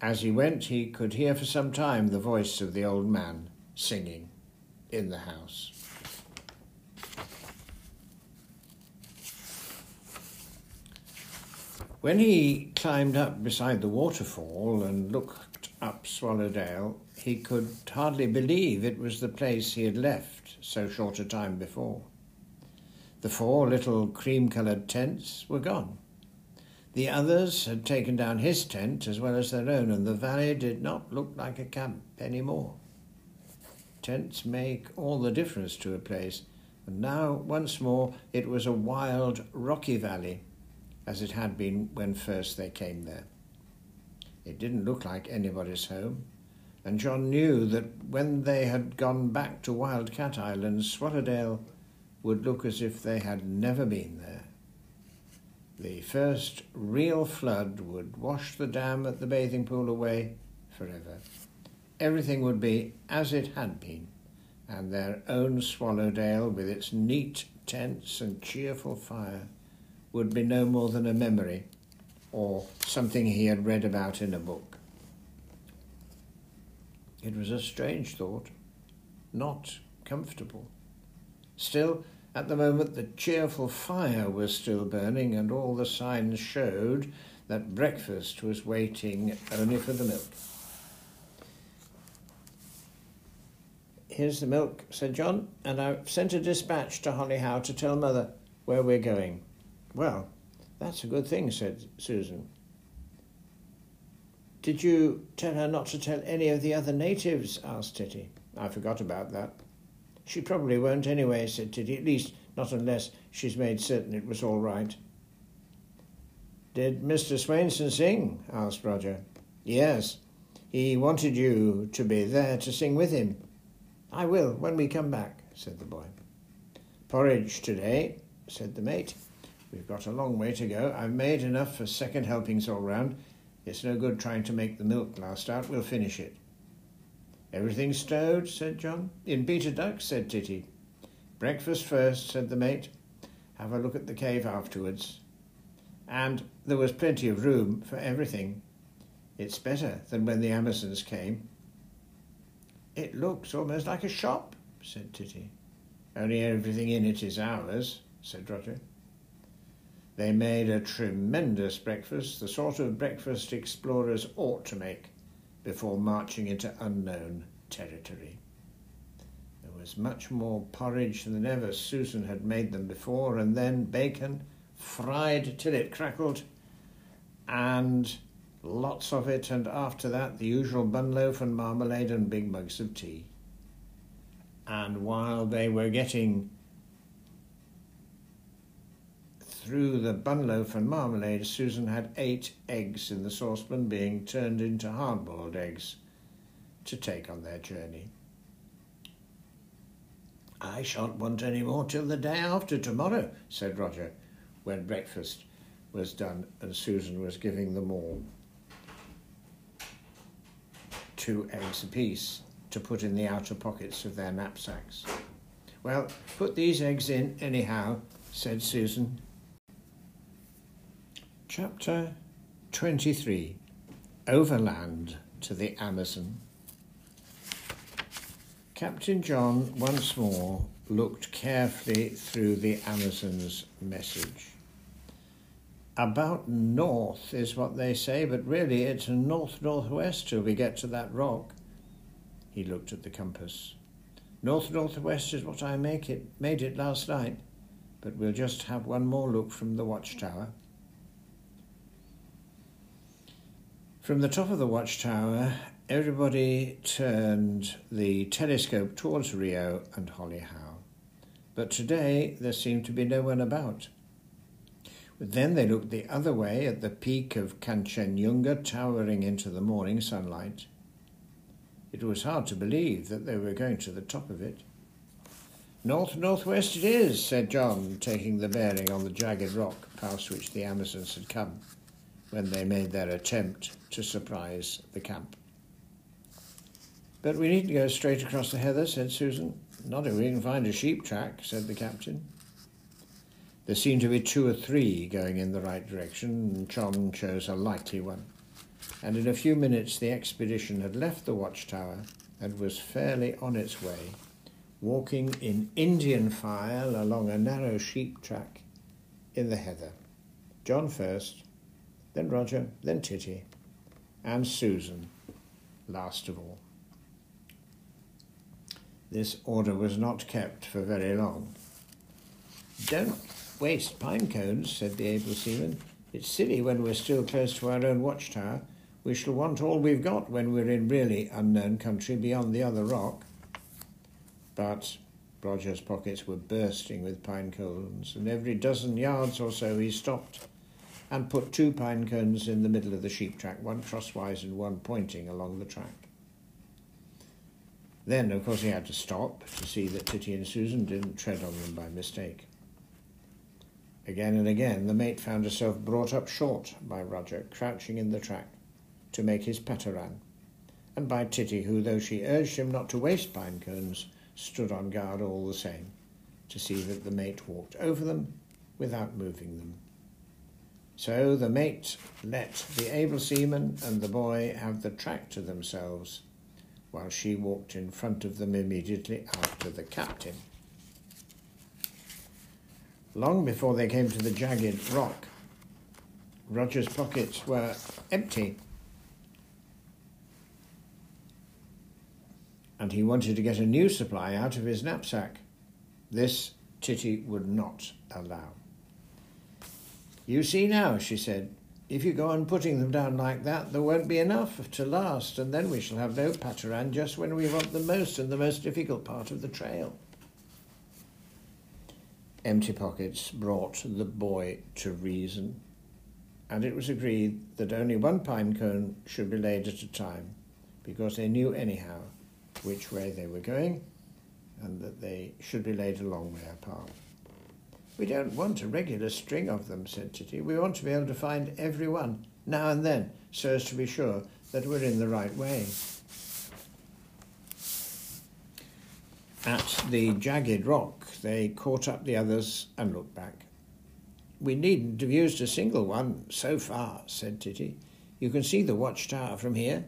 As he went, he could hear for some time the voice of the old man singing in the house. When he climbed up beside the waterfall and looked up Swallowdale, he could hardly believe it was the place he had left so short a time before. The four little cream-coloured tents were gone. The others had taken down his tent as well as their own, and the valley did not look like a camp any more. Tents make all the difference to a place, and now, once more, it was a wild, rocky valley, as it had been when first they came there. It didn't look like anybody's home, and John knew that when they had gone back to Wildcat Island, Swallowdale would look as if they had never been there. The first real flood would wash the dam at the bathing pool away forever. Everything would be as it had been, and their own Swallowdale, with its neat tents and cheerful fire, would be no more than a memory or something he had read about in a book. It was a strange thought, not comfortable. Still, at the moment, the cheerful fire was still burning, and all the signs showed that breakfast was waiting only for the milk. "Here's the milk," said John, "and I've sent a dispatch to Holly Howe to tell Mother where we're going." "Well, that's a good thing," said Susan. "Did you tell her not to tell any of the other natives?" asked Titty. "I forgot about that." "She probably won't anyway," said Titty, "at least not unless she's made certain it was all right." "Did Mister Swainson sing?" asked Roger. "Yes, he wanted you to be there to sing with him." "I will, when we come back," said the boy. "Porridge today," said the mate. "We've got a long way to go. I've made enough for second helpings all round. It's no good trying to make the milk last out. We'll finish it." "Everything stowed," said John. "In Peter Duck," said Titty. "Breakfast first," said the mate. "Have a look at the cave afterwards." And there was plenty of room for everything. It's better than when the Amazons came. "It looks almost like a shop," said Titty. "Only everything in it is ours," said Roger. They made a tremendous breakfast, the sort of breakfast explorers ought to make before marching into unknown territory. There was much more porridge than ever Susan had made them before, and then bacon, fried till it crackled, and lots of it, and after that the usual bun loaf and marmalade and big mugs of tea. And while they were getting through the bun loaf and marmalade, Susan had eight eggs in the saucepan being turned into hard-boiled eggs to take on their journey. "I shan't want any more till the day after tomorrow," said Roger, when breakfast was done and Susan was giving them all two eggs apiece to put in the outer pockets of their knapsacks. "Well, put these eggs in anyhow," said Susan. Chapter twenty-three. Overland to the Amazon. Captain John once more looked carefully through the Amazon's message. "About north" is what they say, but really it's north-northwest till we get to that rock. He looked at the compass. "North-northwest is what I make it, made it last night, but we'll just have one more look from the watchtower. From the top of the watchtower, everybody turned the telescope towards Rio and Holly Howe, but today there seemed to be no one about. Then they looked the other way at the peak of Kanchenjunga towering into the morning sunlight. It was hard to believe that they were going to the top of it. "North-northwest it is," said John, taking the bearing on the jagged rock past which the Amazons had come when they made their attempt to surprise the camp. "But we needn't go straight across the heather," said Susan. "Not if we can find a sheep track," said the captain. There seemed to be two or three going in the right direction, and John chose a likely one, and in a few minutes the expedition had left the watchtower and was fairly on its way, walking in Indian file along a narrow sheep track in the heather. John first, then Roger, then Titty, and Susan last of all. This order was not kept for very long. "Don't waste pine cones," said the able seaman. "It's silly when we're still close to our own watchtower. We shall want all we've got when we're in really unknown country beyond the other rock." But Roger's pockets were bursting with pine cones, and every dozen yards or so he stopped and put two pine cones in the middle of the sheep track, one crosswise and one pointing along the track. Then, of course, he had to stop to see that Titty and Susan didn't tread on them by mistake. Again and again, the mate found herself brought up short by Roger, crouching in the track to make his pateran, and by Titty, who, though she urged him not to waste pine cones, stood on guard all the same, to see that the mate walked over them without moving them. So the mate let the able seaman and the boy have the track to themselves, while she walked in front of them immediately after the captain. Long before they came to the jagged rock, Roger's pockets were empty, and he wanted to get a new supply out of his knapsack. This Titty would not allow. "You see now," she said, "if you go on putting them down like that, there won't be enough to last, and then we shall have no pateran just when we want them most in the most difficult part of the trail." Empty pockets brought the boy to reason, and it was agreed that only one pine cone should be laid at a time, because they knew anyhow which way they were going, and that they should be laid a long way apart. "We don't want a regular string of them," said Titty. "We want to be able to find every one, now and then, so as to be sure that we're in the right way." At the jagged rock, they caught up the others and looked back. "We needn't have used a single one so far," said Titty. "You can see the watchtower from here.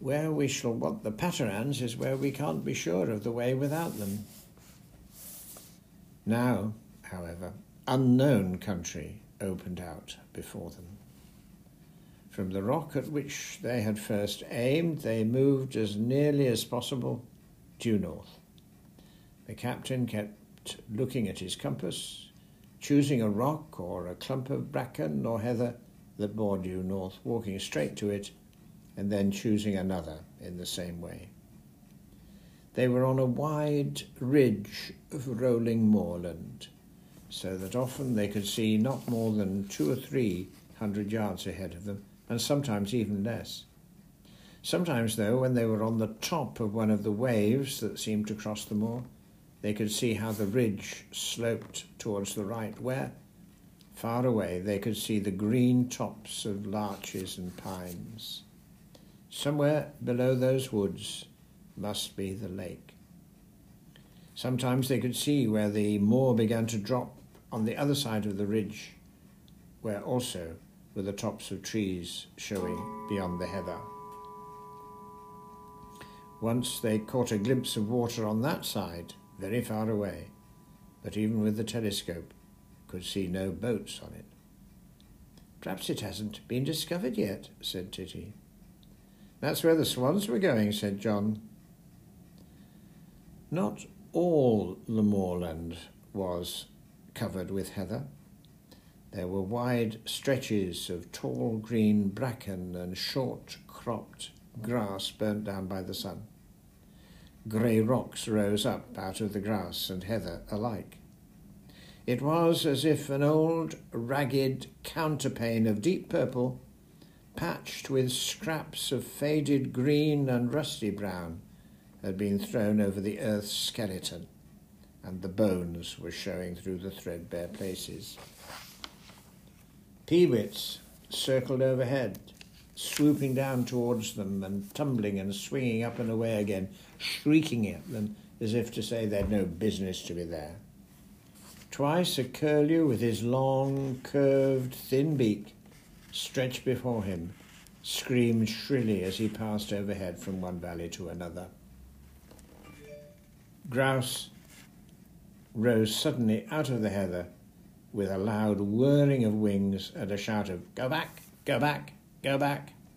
Where we shall want the paterans is where we can't be sure of the way without them." Now, however, unknown country opened out before them. From the rock at which they had first aimed, they moved as nearly as possible due north. The captain kept looking at his compass, choosing a rock or a clump of bracken or heather that bore due north, walking straight to it, and then choosing another in the same way. They were on a wide ridge of rolling moorland, so that often they could see not more than two or three hundred yards ahead of them, and sometimes even less. Sometimes, though, when they were on the top of one of the waves that seemed to cross the moor, they could see how the ridge sloped towards the right, where, far away, they could see the green tops of larches and pines. Somewhere below those woods must be the lake. Sometimes they could see where the moor began to drop on the other side of the ridge, where also were the tops of trees showing beyond the heather. Once they caught a glimpse of water on that side, very far away, but even with the telescope could see no boats on it. "Perhaps it hasn't been discovered yet," said Titty. "That's where the swans were going," said John. Not all the moorland was covered with heather. There were wide stretches of tall green bracken and short cropped grass burnt down by the sun. Grey rocks rose up out of the grass and heather alike. It was as if an old, ragged counterpane of deep purple, patched with scraps of faded green and rusty brown, had been thrown over the earth's skeleton, and the bones were showing through the threadbare places. Peewits circled overhead, swooping down towards them and tumbling and swinging up and away again, shrieking at them as if to say they'd no business to be there. Twice a curlew with his long, curved, thin beak stretched before him, screamed shrilly as he passed overhead from one valley to another. Grouse rose suddenly out of the heather with a loud whirring of wings and a shout of, "Go back, go back, go back."